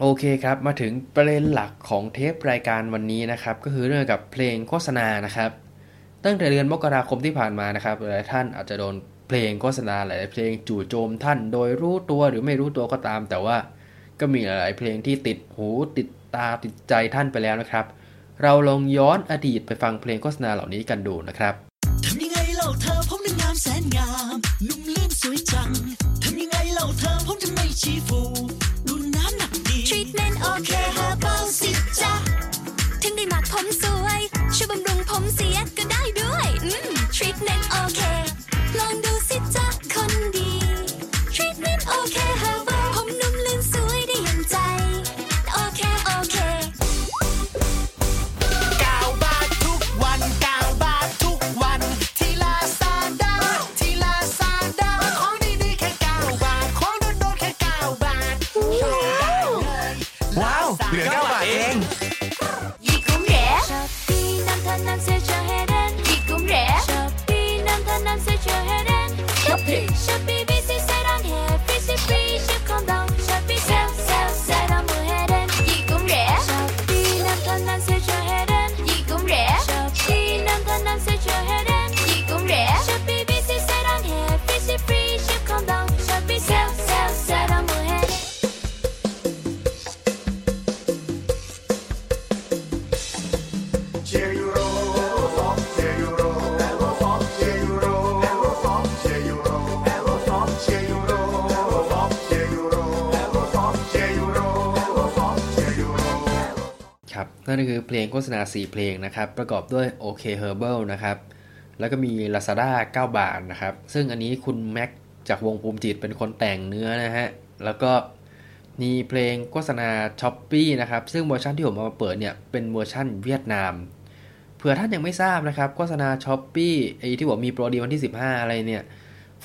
โอเคครับมาถึงประเด็นหลักของเทปรายการวันนี้นะครับก็คือเรื่องกับเพลงโฆษณานะครับตั้งแต่เดือนมกราคมที่ผ่านมานะครับหลายท่านอาจจะโดนเพลงโฆษณาหลายเพลงจู่โจมท่านโดยรู้ตัวหรือไม่รู้ตัวก็ตามแต่ว่าก็มีหลายเพลงที่ติดหูติดตาติดใจท่านไปแล้วนะครับเราลองย้อนอดีตไปฟังเพลงโฆษณาเหล่านี้กันดูนะครับทำยังไงเล่าเธอผมนางงามแสนงามนุ่มลื่นสวยจังทำยังไงเล่าเธอผมจะไม่ชี้ฟูดูน้ำหนักดี Treatment okay herbal สิจ๊ะถึงได้หมักผมสวยช่วยบำรุงผมเสียก็ได้ด้วย Treatment okayลองดูสิจ๊ะคนดี Treatment okay herbal ผมนุ่มลื่นสวยได้อย่างใจShopee busy set on hair, busy free, shop condom, Shopee sell, sell, set on my head and you cũng rẻ. Shopee năm tháng năm sẽ cho head and you cũng rẻ. Shopee năm tháng năm sẽ cho head and you cũng rẻ. Shopee busy set on hair, busy free, shop condom, Shopee sell, sell, set on my head. There you roll, there you roll.นั่นคือเพลงโฆษณาสี่เพลงนะครับประกอบด้วย โอ เค Herbal นะครับแล้วก็มี Lazada เก้าบาทนะครับซึ่งอันนี้คุณแม็กจากวงภูมิจิตเป็นคนแต่งเนื้อนะฮะแล้วก็มีเพลงโฆษณา Shopee นะครับซึ่งเวอร์ชันที่ผมเอามาเปิดเนี่ยเป็นเวอร์ชันเวียดนามเผื่อท่านยังไม่ทราบนะครับโฆษณา Shopee ไอ้ที่บอกมีโปรดีวันที่สิบห้าอะไรเนี่ย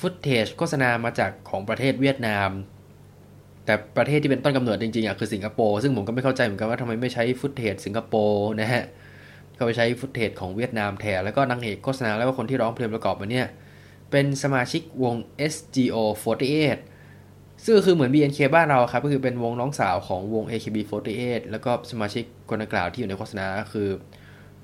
ฟุตเทจโฆษณามาจากของประเทศเวียดนามแต่ประเทศที่เป็นต้นกำเนิดจริงๆอ่ะคือสิงคโปร์ซึ่งผมก็ไม่เข้าใจเหมือนกันว่าทำไมไม่ใช้ฟุตเทจสิงคโปร์นะฮะเขาไปใช้ฟุตเทจของเวียดนามแทนแล้วก็นางเอกโฆษณาแล้วก็คนที่ร้องเพลงประกอบมาเนี่ยเป็นสมาชิกวง เอส จี โอ สี่สิบแปดซึ่งคือเหมือน บี เอ็น เค บ้านเราครับก็คือเป็นวงน้องสาวของวง เอ เค บี สี่สิบแปดแล้วก็สมาชิกคนดังกล่าวที่อยู่ในโฆษณาคือ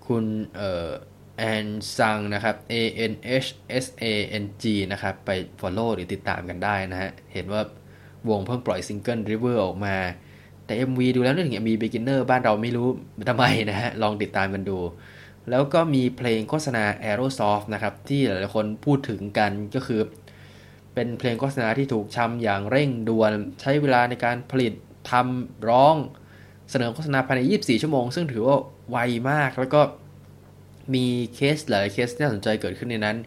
คุณเอ่อแอนซังนะครับ A N H S A N G นะครับไป follow หรือติดตามกันได้นะฮะเห็นว่าวงเพิ่งปล่อยซิงเกิล River ออกมาแต่ เอ็ม วี ดูแล้วนึกถึง เอ็ม วี Beginner บ้านเราไม่รู้ทำไมนะฮะลองติดตามกันดูแล้วก็มีเพลงโฆษณา Aerosoft นะครับที่หลายๆคนพูดถึงกันก็คือเป็นเพลงโฆษณาที่ถูกทำอย่างเร่งด่วนใช้เวลาในการผลิตทำร้องเสนอโฆษณาภายในยี่สิบสี่ชั่วโมงซึ่งถือว่าไวมากแล้วก็มีเคสหลายเคสที่น่าสนใจเกิดขึ้นในนั้น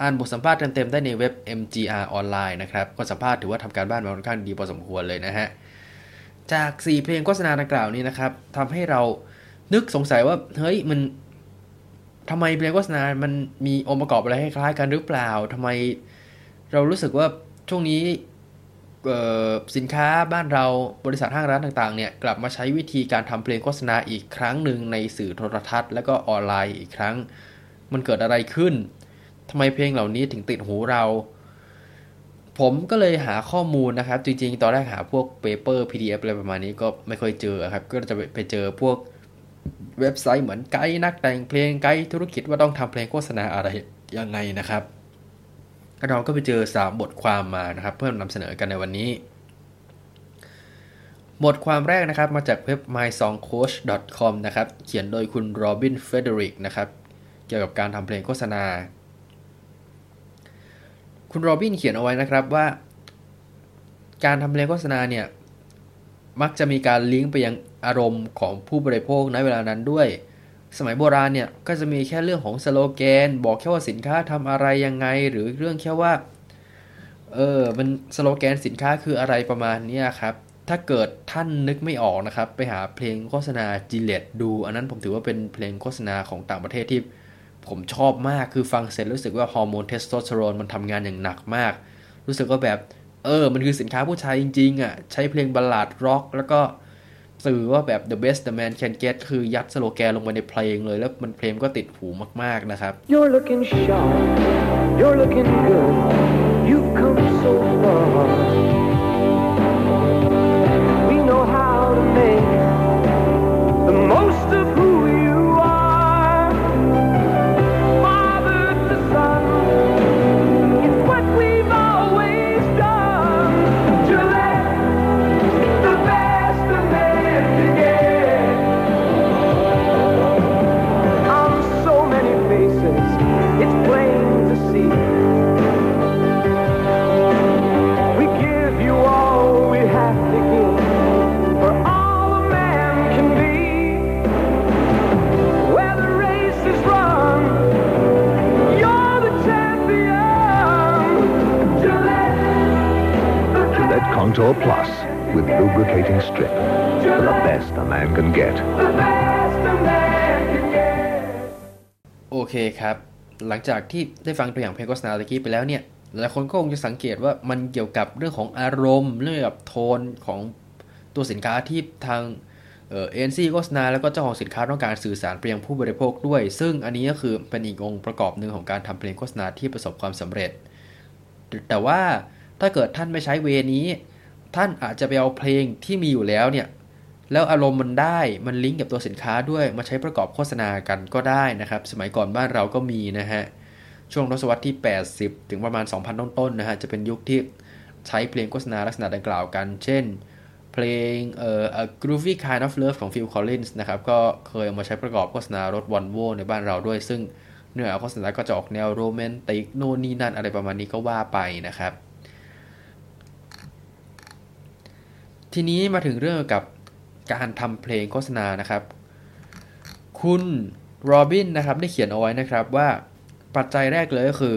อ่านบทสัมภาษณ์เต็มๆได้ในเว็บ เอ็ม จี อาร์ Online นะครับก็สัมภาษณ์ถือว่าทำการบ้านมาค่อนข้างดีพอสมควรเลยนะฮะจากสี่เพลงโฆษณาดังกล่าวนี้นะครับทำให้เรานึกสงสัยว่าเฮ้ยมันทำไมเพลงโฆษณามันมีองค์ประกอบอะไรคล้ายๆกันหรือเปล่าทำไมเรารู้สึกว่าช่วงนี้สินค้าบ้านเราบริษัทห้างร้านต่างๆเนี่ยกลับมาใช้วิธีการทำเพลงโฆษณาอีกครั้งหนึ่งในสื่อโทรทัศน์แล้วก็ออนไลน์อีกครั้งมันเกิดอะไรขึ้นทำไมเพลงเหล่านี้ถึงติดหูเราผมก็เลยหาข้อมูลนะครับจริงๆตอนแรกหาพวกเปเปอร์ พี ดี เอฟ อะไรประมาณนี้ก็ไม่ค่อยเจอครับก็จะไปเจอพวกเว็บไซต์เหมือนไกด์นักแต่งเพลงไกด์ธุรกิจว่าต้องทำเพลงโฆษณาอะไรยังไงนะครับเราก็ไปเจอสามบทความมานะครับเพื่อนำเสนอกันในวันนี้บทความแรกนะครับมาจากเว็บ my song coach dot com นะครับเขียนโดยคุณโรบินเฟเดริกนะครับเกี่ยวกับการทำเพลงโฆษณาคุณโรบินเขียนเอาไว้นะครับว่าการทำเพลงโฆษณาเนี่ยมักจะมีการลิงก์ไปยังอารมณ์ของผู้บริโภคในเวลานั้นด้วยสมัยโบราณเนี่ยก็จะมีแค่เรื่องของสโลแกนบอกแค่ว่าสินค้าทำอะไรยังไงหรือเรื่องแค่ว่า เออมันสโลแกนสินค้าคืออะไรประมาณนี้ครับถ้าเกิดท่านนึกไม่ออกนะครับไปหาเพลงโฆษณาจิเลตดูอันนั้นผมถือว่าเป็นเพลงโฆษณาของต่างประเทศที่ผมชอบมากคือฟังเสร็จรู้สึกว่าฮอร์โมนเทสโทสเตอโรนมันทำงานอย่างหนักมากรู้สึกว่าแบบเออมันคือสินค้าผู้ชายจริงๆอ่ะใช้เพลงบัลลาดร็อกแล้วก็สื่อว่าแบบ the best the man can get คือยัดสโลแกนลงไปในเพลงเลยแล้วมันเพลงก็ติดหูมากๆนะครับ You're looking sharp You're looking good You've come so far We know how to make the most of who you are Father to son It's what we've always done To let the best of men begin On so many faces It's plain to see Contour Plus with lubricating strip for the best a man can get โอเคครับหลังจากที่ได้ฟังตัวอย่างเพลงโฆษณาตะกี้ไปแล้วเนี่ยหลายคนก็คงจะสังเกตว่ามันเกี่ยวกับเรื่องของอารมณ์เรื่องกับโทนของตัวสินค้าที่ทางเอ่อเอเจนซี่โฆษณาแล้วก็เจ้าของสินค้าต้องการสื่อสารไปยังผู้บริโภคด้วยซึ่งอันนี้ก็คือเป็นอีกองค์ประกอบนึงของการทำเพลงโฆษณาที่ประสบความสำเร็จแต่ว่าถ้าเกิดท่านไม่ใช้เวนี้ท่านอาจจะไปเอาเพลงที่มีอยู่แล้วเนี่ยแล้วอารมณ์มันได้มันลิงก์กับตัวสินค้าด้วยมาใช้ประกอบโฆษณากันก็ได้นะครับสมัยก่อนบ้านเราก็มีนะฮะช่วงทศวรรษที่แปดสิบถึงประมาณ สองพัน ต้นๆนะฮะจะเป็นยุคที่ใช้เพลงโฆษณาลักษณะดังกล่าวกันเช่นเพลงเอ่อ Groovy Kind of Love ของ Phil Collins นะครับก็เคยเอามาใช้ประกอบโฆษณารถ Volvo ในบ้านเราด้วยซึ่งเนื้อโฆษณาก็จะออกแนวโรแมนติกโน่นนี่นั่นอะไรประมาณนี้ก็ว่าไปนะครับทีนี้มาถึงเรื่องกับการทำเพลงโฆษณานะครับคุณโรบินนะครับได้เขียนเอาไว้นะครับว่าปัจจัยแรกเลยก็คือ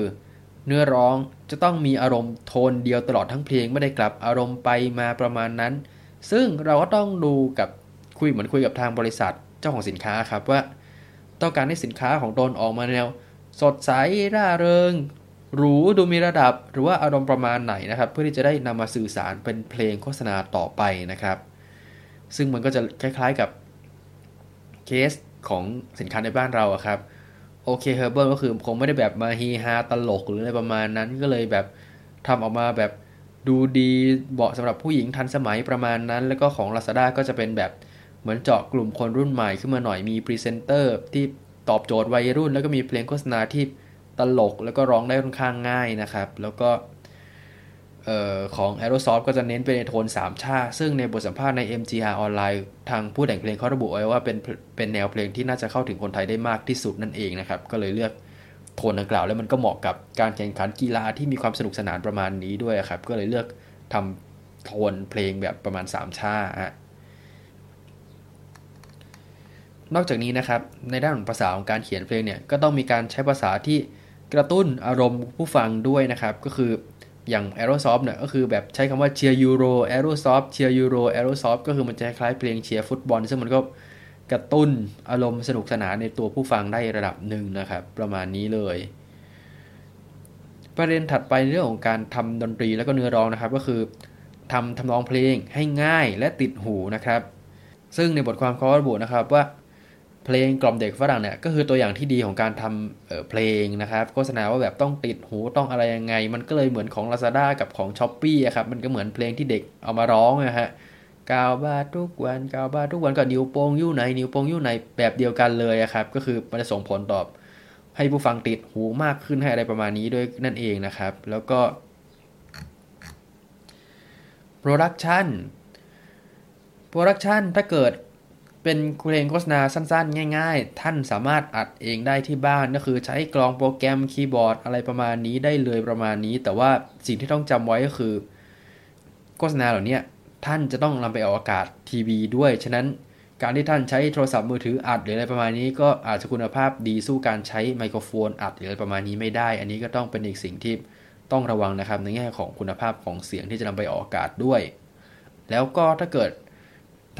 เนื้อร้องจะต้องมีอารมณ์โทนเดียวตลอดทั้งเพลงไม่ได้กลับอารมณ์ไปมาประมาณนั้นซึ่งเราก็ต้องดูกับคุยเหมือนคุยกับทางบริษัทเจ้าของสินค้าครับว่าต้องการให้สินค้าของตนออกมาแนวสดใสร่าเริงหรูดูมีระดับหรือว่าอารมณ์ประมาณไหนนะครับเพื่อที่จะได้นำมาสื่อสารเป็นเพลงโฆษณาต่อไปนะครับซึ่งมันก็จะคล้ายๆกับเคสของสินค้าในบ้านเราครับโอเคเฮอร์เบิร์ตก็คือคงไม่ได้แบบมาฮีฮาตลกหรืออะไรประมาณนั้นก็เลยแบบทำออกมาแบบดูดีเหมาะสำหรับผู้หญิงทันสมัยประมาณนั้นแล้วก็ของ Lazada ก็จะเป็นแบบเหมือนเจาะกลุ่มคนรุ่นใหม่ขึ้นมาหน่อยมีพรีเซนเตอร์ที่ตอบโจทย์วัยรุ่นแล้วก็มีเพลงโฆษณาที่ตลกแล้วก็ร้องได้ค่อนข้างง่ายนะครับแล้วก็เอ่อของ Aerosoft ก็จะเน้นไปในโทนสามชาติซึ่งในบทสัมภาษณ์ใน เอ็ม จี อาร์ Online ทางผู้แต่งเพลงเขาระบุไว้ว่าเป็นเป็นแนวเพลงที่น่าจะเข้าถึงคนไทยได้มากที่สุดนั่นเองนะครับก็เลยเลือกโทนดังกล่าวแล้วมันก็เหมาะกับการแข่งขันกีฬาที่มีความสนุกสนานประมาณนี้ด้วยครับก็เลยเลือกทำโทนเพลงแบบประมาณสามชาติฮะนอกจากนี้นะครับในด้านของภาษาของการเขียนเพลงเนี่ยก็ต้องมีการใช้ภาษาที่กระตุ้นอารมณ์ผู้ฟังด้วยนะครับก็คืออย่าง Aerosoft เนี่ยก็คือแบบใช้คำว่าเชียร์ยูโร Aerosoft เชียร์ยูโร Aerosoft ก็คือมันจะคล้ายเพลงเชียร์ฟุตบอลซึ่งมันก็กระตุ้นอารมณ์สนุกสนานในตัวผู้ฟังได้ระดับหนึ่งนะครับประมาณนี้เลยประเด็นถัดไปเรื่องของการทำดนตรีแล้วก็เนื้อร้องนะครับก็คือทำทำนองเพลงให้ง่ายและติดหูนะครับซึ่งในบทความเขาระบุนะครับว่าเพลงกล่อมเด็กฝรั่งเนี่ยก็คือตัวอย่างที่ดีของการทำ เอ่อ เพลงนะครับโฆษณาว่าแบบต้องติดหูต้องอะไรยังไงมันก็เลยเหมือนของ Lazada กับของ Shopee อ่ะครับมันก็เหมือนเพลงที่เด็กเอามาร้องนะฮะกาวบาทุกวันกาวบาทุกวันก็นิ้วโป้งอยู่ไหนนิ้วโป้งอยู่ไหนแบบเดียวกันเลยอ่ะครับก็คือมันจะส่งผลตอบให้ผู้ฟังติดหูมากขึ้นให้อะไรประมาณนี้ด้วยนั่นเองนะครับแล้วก็ Production Production ถ้าเกิดเป็นเพลงโฆษณาสั้นๆง่ายๆท่านสามารถอัดเองได้ที่บ้านก็คือใช้กลองโปรแกรมคีย์บอร์ดอะไรประมาณนี้ได้เลยประมาณนี้แต่ว่าสิ่งที่ต้องจำไว้ก็คือโฆษณาเหล่านี้ท่านจะต้องนำไปออกอากาศทีวีด้วยฉะนั้นการที่ท่านใช้โทรศัพท์มือถืออัดหรืออะไรประมาณนี้ก็อาจจะคุณภาพดีสู้การใช้ไมโครโฟนอัดหรืออะไรประมาณนี้ไม่ได้อันนี้ก็ต้องเป็นอีกสิ่งที่ ต้องระวังนะครับในแง่ของคุณภาพของเสียงที่จะนำไปออกอากาศด้วยแล้วก็ถ้าเกิด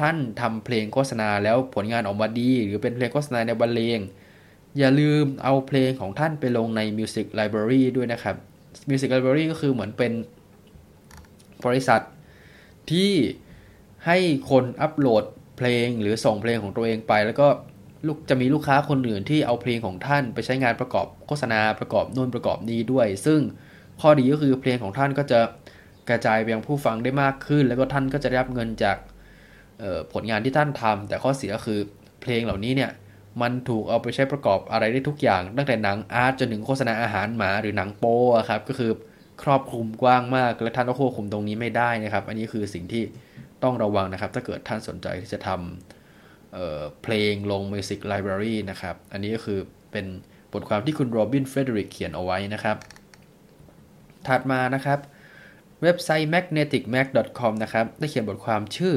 ท่านทำเพลงโฆษณาแล้วผลงานออกมาดีหรือเป็นเพลงโฆษณาในบรรเลงอย่าลืมเอาเพลงของท่านไปลงใน Music Library ด้วยนะครับ Music Library ก็คือเหมือนเป็นบริษัทที่ให้คนอัปโหลดเพลงหรือส่งเพลงของตัวเองไปแล้วก็ลูกจะมีลูกค้าคนอื่นที่เอาเพลงของท่านไปใช้งานประกอบโฆษณาประกอบนู่นประกอบนี้ด้วยซึ่งข้อดีก็คือเพลงของท่านก็จะกระจายไปยังผู้ฟังได้มากขึ้นแล้วก็ท่านก็จะได้รับเงินจากผลงานที่ท่านทำแต่ข้อเสียก็คือเพลงเหล่านี้เนี่ยมันถูกเอาไปใช้ประกอบอะไรได้ทุกอย่างตั้งแต่หนังอาร์ตจนถึงโฆษณาอาหารหมาหรือหนังโป๊ะครับก็คือครอบคลุมกว้างมากและท่านก็ควบคุมตรงนี้ไม่ได้นะครับอันนี้คือสิ่งที่ต้องระวังนะครับถ้าเกิดท่านสนใจที่จะทำ เอ่อ เพลงลง Music Library นะครับอันนี้ก็คือเป็นบทความที่คุณโรบินเฟเดริกเขียนเอาไว้นะครับถัดมานะครับเว็บไซต์ แมกเนติกแมก ดอท คอม นะครับได้เขียนบทความชื่อ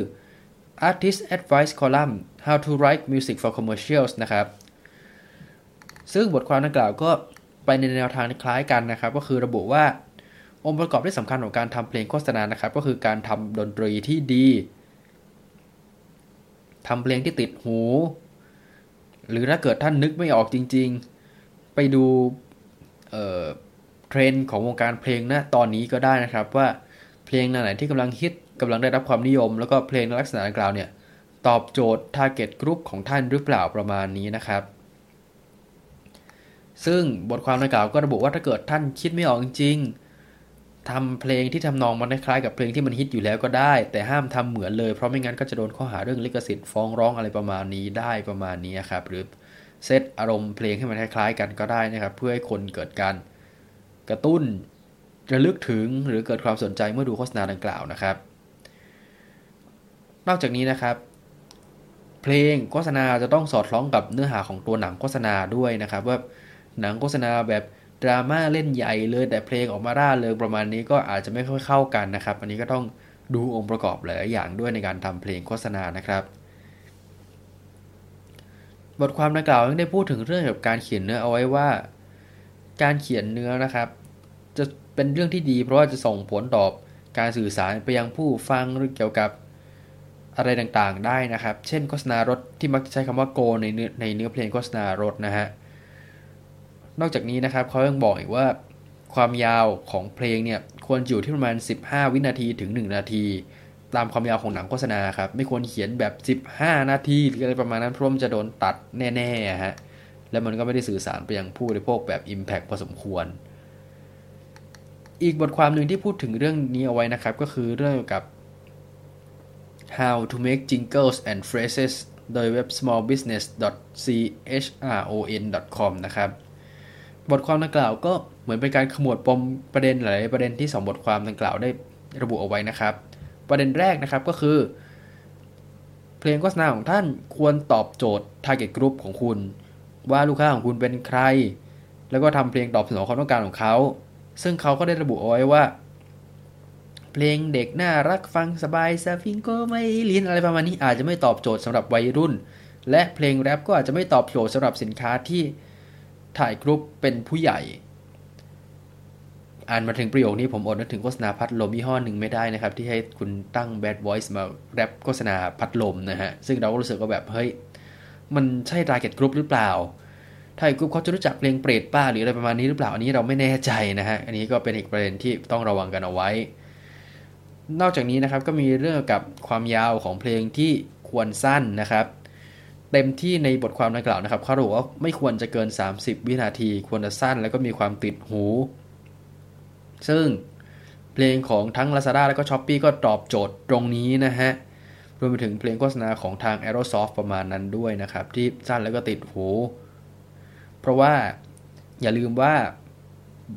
Artist Advice Column How to Write Music for Commercials นะครับซึ่งบทความดังกล่าวก็ไปในแนวทางคล้ายกันนะครับก็คือระบุว่าองค์ประกอบที่สำคัญของการทำเพลงโฆษณานะครับก็คือการทำดนตรีที่ดีทำเพลงที่ติดหูหรือถ้าเกิดท่านนึกไม่ออกจริงๆไปดูเอ่อเทรนด์ของวงการเพลงนะตอนนี้ก็ได้นะครับว่าเพลงไหนที่กำลังฮิตกำลังได้รับความนิยมแล้วก็เพลงลักษณะดังกล่าวเนี่ยตอบโจทย์ target group ของท่านหรือเปล่าประมาณนี้นะครับซึ่งบทความดังกล่าวก็ระบุว่าถ้าเกิดท่านคิดไม่ออกจริงทำเพลงที่ทำนองมันคล้ายกับเพลงที่มันฮิตอยู่แล้วก็ได้แต่ห้ามทำเหมือนเลยเพราะไม่งั้นก็จะโดนข้อหาเรื่องลิขสิทธิ์ฟ้องร้องอะไรประมาณนี้ได้ประมาณนี้ครับหรือเซตอารมณ์เพลงให้มันคล้ายๆกันก็ได้นะครับเพื่อให้คนเกิดการกระตุ้นระลึกถึงหรือเกิดความสนใจเมื่อดูโฆษณาดังกล่าวนะครับนอกจากนี้นะครับเพลงโฆษณาจะต้องสอดคล้องกับเนื้อหาของตัวหนังโฆษณาด้วยนะครับว่าหนังโฆษณาแบบดราม่าเล่นใหญ่เลยแต่เพลงออกมาร่าเริงประมาณนี้ก็อาจจะไม่ค่อยเข้ากันนะครับอันนี้ก็ต้องดูองค์ประกอบหลายอย่างด้วยในการทำเพลงโฆษณานะครับบทความดังกล่าวยังได้พูดถึงเรื่องเกี่ยวกับการเขียนเนื้อเอาไว้ว่าการเขียนเนื้อนะครับจะเป็นเรื่องที่ดีเพราะว่าจะส่งผลตอบการสื่อสารไปยังผู้ฟังหรือเกี่ยวกับอะไรต่างๆได้นะครับเช่นโฆษณารถที่มักจะใช้คำว่าโกในเนื้อในเนื้อเพลงโฆษณารถนะฮะนอกจากนี้นะครับเขายังบอกอีกว่าความยาวของเพลงเนี่ยควรอยู่ที่ประมาณสิบห้าวินาทีถึงหนึ่งนาทีตามความยาวของหนังโฆษณาครับไม่ควรเขียนแบบสิบห้านาทีหรืออะไรประมาณนั้นเพราะมันจะโดนตัดแน่ๆฮะแล้วมันก็ไม่ได้สื่อสารไปยังผู้บริโภคแบบ Impact พอสมควรอีกบทความนึงที่พูดถึงเรื่องนี้เอาไว้นะครับก็คือเรื่องเกี่ยวกับ How to make jingles and phrases โดยเว็บ สมอล บิสิเนส ดอท ชron ดอท คอม นะครับบทความดังกล่าวก็เหมือนเป็นการขมวดปมประเด็นหลายประเด็นที่สองบทความดังกล่าวได้ระบุเอาไว้นะครับประเด็นแรกนะครับก็คือเพลงโฆษณาของท่านควรตอบโจทย์ target group ของคุณว่าลูกค้าของคุณเป็นใครแล้วก็ทำเพลงตอบสนองความต้องการของเขาซึ่งเขาก็ได้ระบุเอาไว้ว่าเพลงเด็กน่ารักฟังสบายซาฟิงโกไม่ลิ้นอะไรประมาณนี้อาจจะไม่ตอบโจทย์สำหรับวัยรุ่นและเพลงแรปก็อาจจะไม่ตอบโจทย์สำหรับสินค้าที่ถ่ายกรุ๊ปเป็นผู้ใหญ่อ่านมาถึงประโยคนี้ผมอดนึกถึงโฆษณาพัดลมยี่ห้อหนึ่งไม่ได้นะครับที่ให้คุณตั้ง Bad Voice มาแรปโฆษณาพัดลมนะฮะซึ่งเราก็รู้สึกว่าแบบเฮ้ยมันใช่ target group หรือเปล่าถ่ายกรุ๊ปเขาจะรู้จักเพลงเปรตป้าหรืออะไรประมาณนี้หรือเปล่าอันนี้เราไม่แน่ใจนะฮะอันนี้ก็เป็นอีกประเด็นที่ต้องระวังกันเอาไว้นอกจากนี้นะครับก็มีเรื่องกับความยาวของเพลงที่ควรสั้นนะครับเต็มที่ในบทความดังกล่าวนะครับเขาบอกว่าไม่ควรจะเกินสามสิบวินาทีควรจะสั้นแล้วก็มีความติดหูซึ่งเพลงของทั้ง Lazada แล้วก็ Shopee ก็ตอบโจทย์ตรงนี้นะฮะรวมไปถึงเพลงโฆษณาของทาง Aerosoft ประมาณนั้นด้วยนะครับที่สั้นแล้วก็ติดหูเพราะว่าอย่าลืมว่า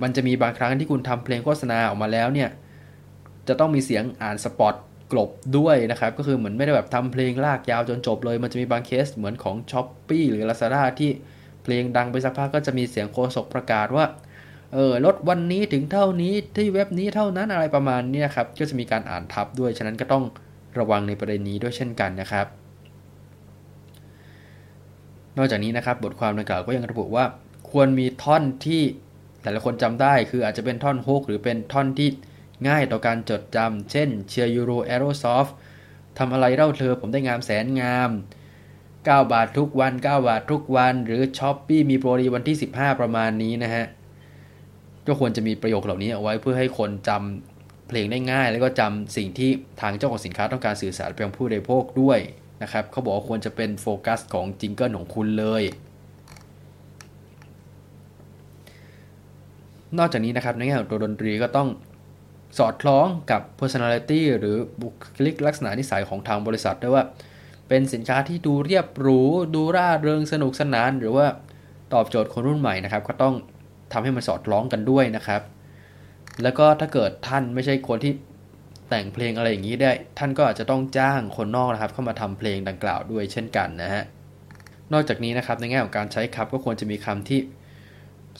มันจะมีบางครั้งที่คุณทำเพลงโฆษณาออกมาแล้วเนี่ยจะต้องมีเสียงอ่านสปอตกลบด้วยนะครับก็คือเหมือนไม่ได้แบบทำเพลงลากยาวจนจบเลยมันจะมีบางเคสเหมือนของ Shopee หรือ Lazada ที่เพลงดังไปสักพักก็จะมีเสียงโฆษกประกาศว่าเออลดวันนี้ถึงเท่านี้ที่เว็บนี้เท่านั้นอะไรประมาณนี้ครับก็จะมีการอ่านทับด้วยฉะนั้นก็ต้องระวังในประเด็นนี้ด้วยเช่นกันนะครับนอกจากนี้นะครับบทความดังกล่าวก็ยังระบุว่าควรมีท่อนที่ แต่ละคนจำได้คืออาจจะเป็นท่อนฮุกหรือเป็นท่อนที่ง่ายต่อการจดจำเช่นเชียร์ยูโร Aerosoft ทำอะไรเล่าเธอผมได้งามแสนงามเก้าบาททุกวันเก้าบาททุกวันหรือ Shopee มีโปรดีวันที่สิบห้าประมาณนี้นะฮะก็ควรจะมีประโยคเหล่านี้เอาไว้เพื่อให้คนจำเพลงได้ง่ายแล้วก็จำสิ่งที่ทางเจ้าของสินค้าต้องการสื่อสารไปยังผู้บริโภคด้วยนะครับเขาบอกว่าควรจะเป็นโฟกัสของจิงเกิลของคุณเลยนอกจากนี้นะครับในแง่ของตัวดนตรีก็ต้องสอดคล้องกับ personality หรือบุคลิกลักษณะนิสัยของทางบริษัทด้วยว่าเป็นสินค้าที่ดูเรียบหรูดูร่าเริงสนุกสนานหรือว่าตอบโจทย์คนรุ่นใหม่นะครับก็ต้องทำให้มันสอดคล้องกันด้วยนะครับแล้วก็ถ้าเกิดท่านไม่ใช่คนที่แต่งเพลงอะไรอย่างนี้ได้ท่านก็อาจจะต้องจ้างคนนอกนะครับเข้ามาทำเพลงดังกล่าวด้วยเช่นกันนะฮะนอกจากนี้นะครับในแง่ของการใช้คำก็ควรจะมีคำที่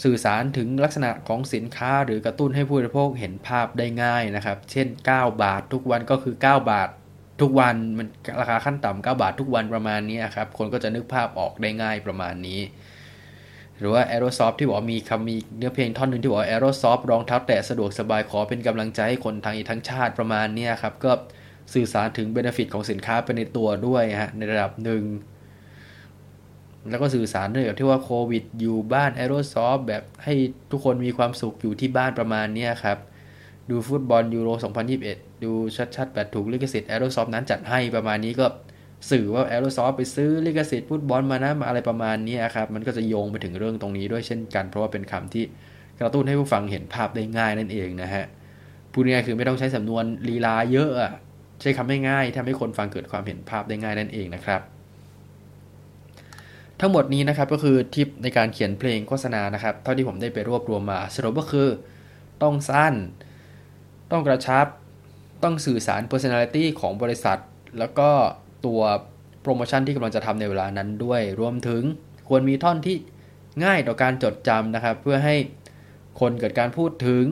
สื่อสารถึงลักษณะของสินค้าหรือกระตุ้นให้ผู้บริโภคเห็นภาพได้ง่ายนะครับเช่นเก้าบาททุกวันก็คือเก้าบาททุกวันมันราคาขั้นต่ำเก้าบาททุกวันประมาณนี้ครับคนก็จะนึกภาพออกได้ง่ายประมาณนี้หรือว่า Aerosoft ที่บอกมีคำมีเนื้อเพลงท่อนนึงที่บอก Aerosoft รองเท้าแตะสะดวกสบายขอเป็นกำลังใจให้คนทั้งอีกทั้งชาติประมาณนี้ครับก็สื่อสารถึง benefit ของสินค้าไปในตัวด้วยฮะในระดับหนึ่งแล้วก็สื่อสารเรื่องที่ว่าโควิดอยู่บ้าน Aerosoft แบบให้ทุกคนมีความสุขอยู่ที่บ้านประมาณนี้ครับดูฟุตบอลยูโรสองพันยี่สิบเอ็ดดูชัดๆแบบถูกลิขสิทธิ์ Aerosoft นั้นจัดให้ประมาณนี้ก็สื่อว่า Aerosoft ไปซื้อลิขสิทธิ์ฟุตบอลมานะมาอะไรประมาณนี้ครับมันก็จะโยงไปถึงเรื่องตรงนี้ด้วยเช่นกันเพราะว่าเป็นคำที่กระตุ้นให้ผู้ฟังเห็นภาพได้ง่ายนั่นเองนะฮะพูดง่ายๆคือไม่ต้องใช้สำนวนลีลาเยอะใช้คำง่ายๆทำให้คนฟังเกิดความเห็นภาพได้ง่ายนั่นเองนะครับทั้งหมดนี้นะครับก็คือทิปในการเขียนเพลงโฆษณานะครับเท่าที่ผมได้ไปรวบรวมมาสรุปก็คือต้องสั้นต้องกระชับต้องสื่อสาร personality ของบริษัทแล้วก็ตัวโปรโมชั่นที่กำลังจะทำในเวลานั้นด้วยรวมถึงควรมีท่อนที่ง่ายต่อการจดจำนะครับเพื่อให้คนเกิดการพูดถึง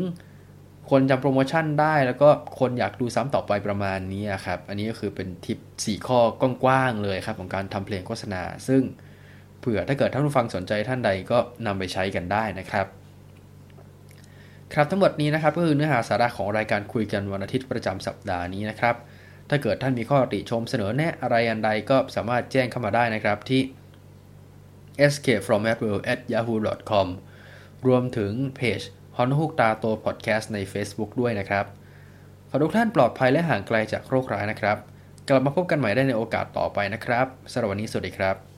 คนจำโปรโมชั่นได้แล้วก็คนอยากดูซ้ำต่อไปประมาณนี้ครับอันนี้ก็คือเป็นทิปสี่ข้อกว้างๆเลยครับของการทำเพลงโฆษณาซึ่งเผื่อถ้าเกิดท่านผู้ฟังสนใจท่านใดก็นำไปใช้กันได้นะครับครับทั้งหมดนี้นะครับก็คือเนื้อหาสาระของรายการคุยกันวันอาทิตย์ประจำสัปดาห์นี้นะครับถ้าเกิดท่านมีข้อติชมเสนอแนะอะไรอันใดก็สามารถแจ้งเข้ามาได้นะครับที่ เอส เค ฟรอม แอด เวิลด์ แอท ยาฮู ดอท คอม รวมถึงเพจฮอนฮุกตาโตพอดแคสต์ใน Facebook ด้วยนะครับขอทุกท่านปลอดภัยและห่างไกลจากโรคร้ายนะครับกลับมาพบกันใหม่ได้ในโอกาสต่อไปนะครับสำหรับวันนี้สวัสดีครับ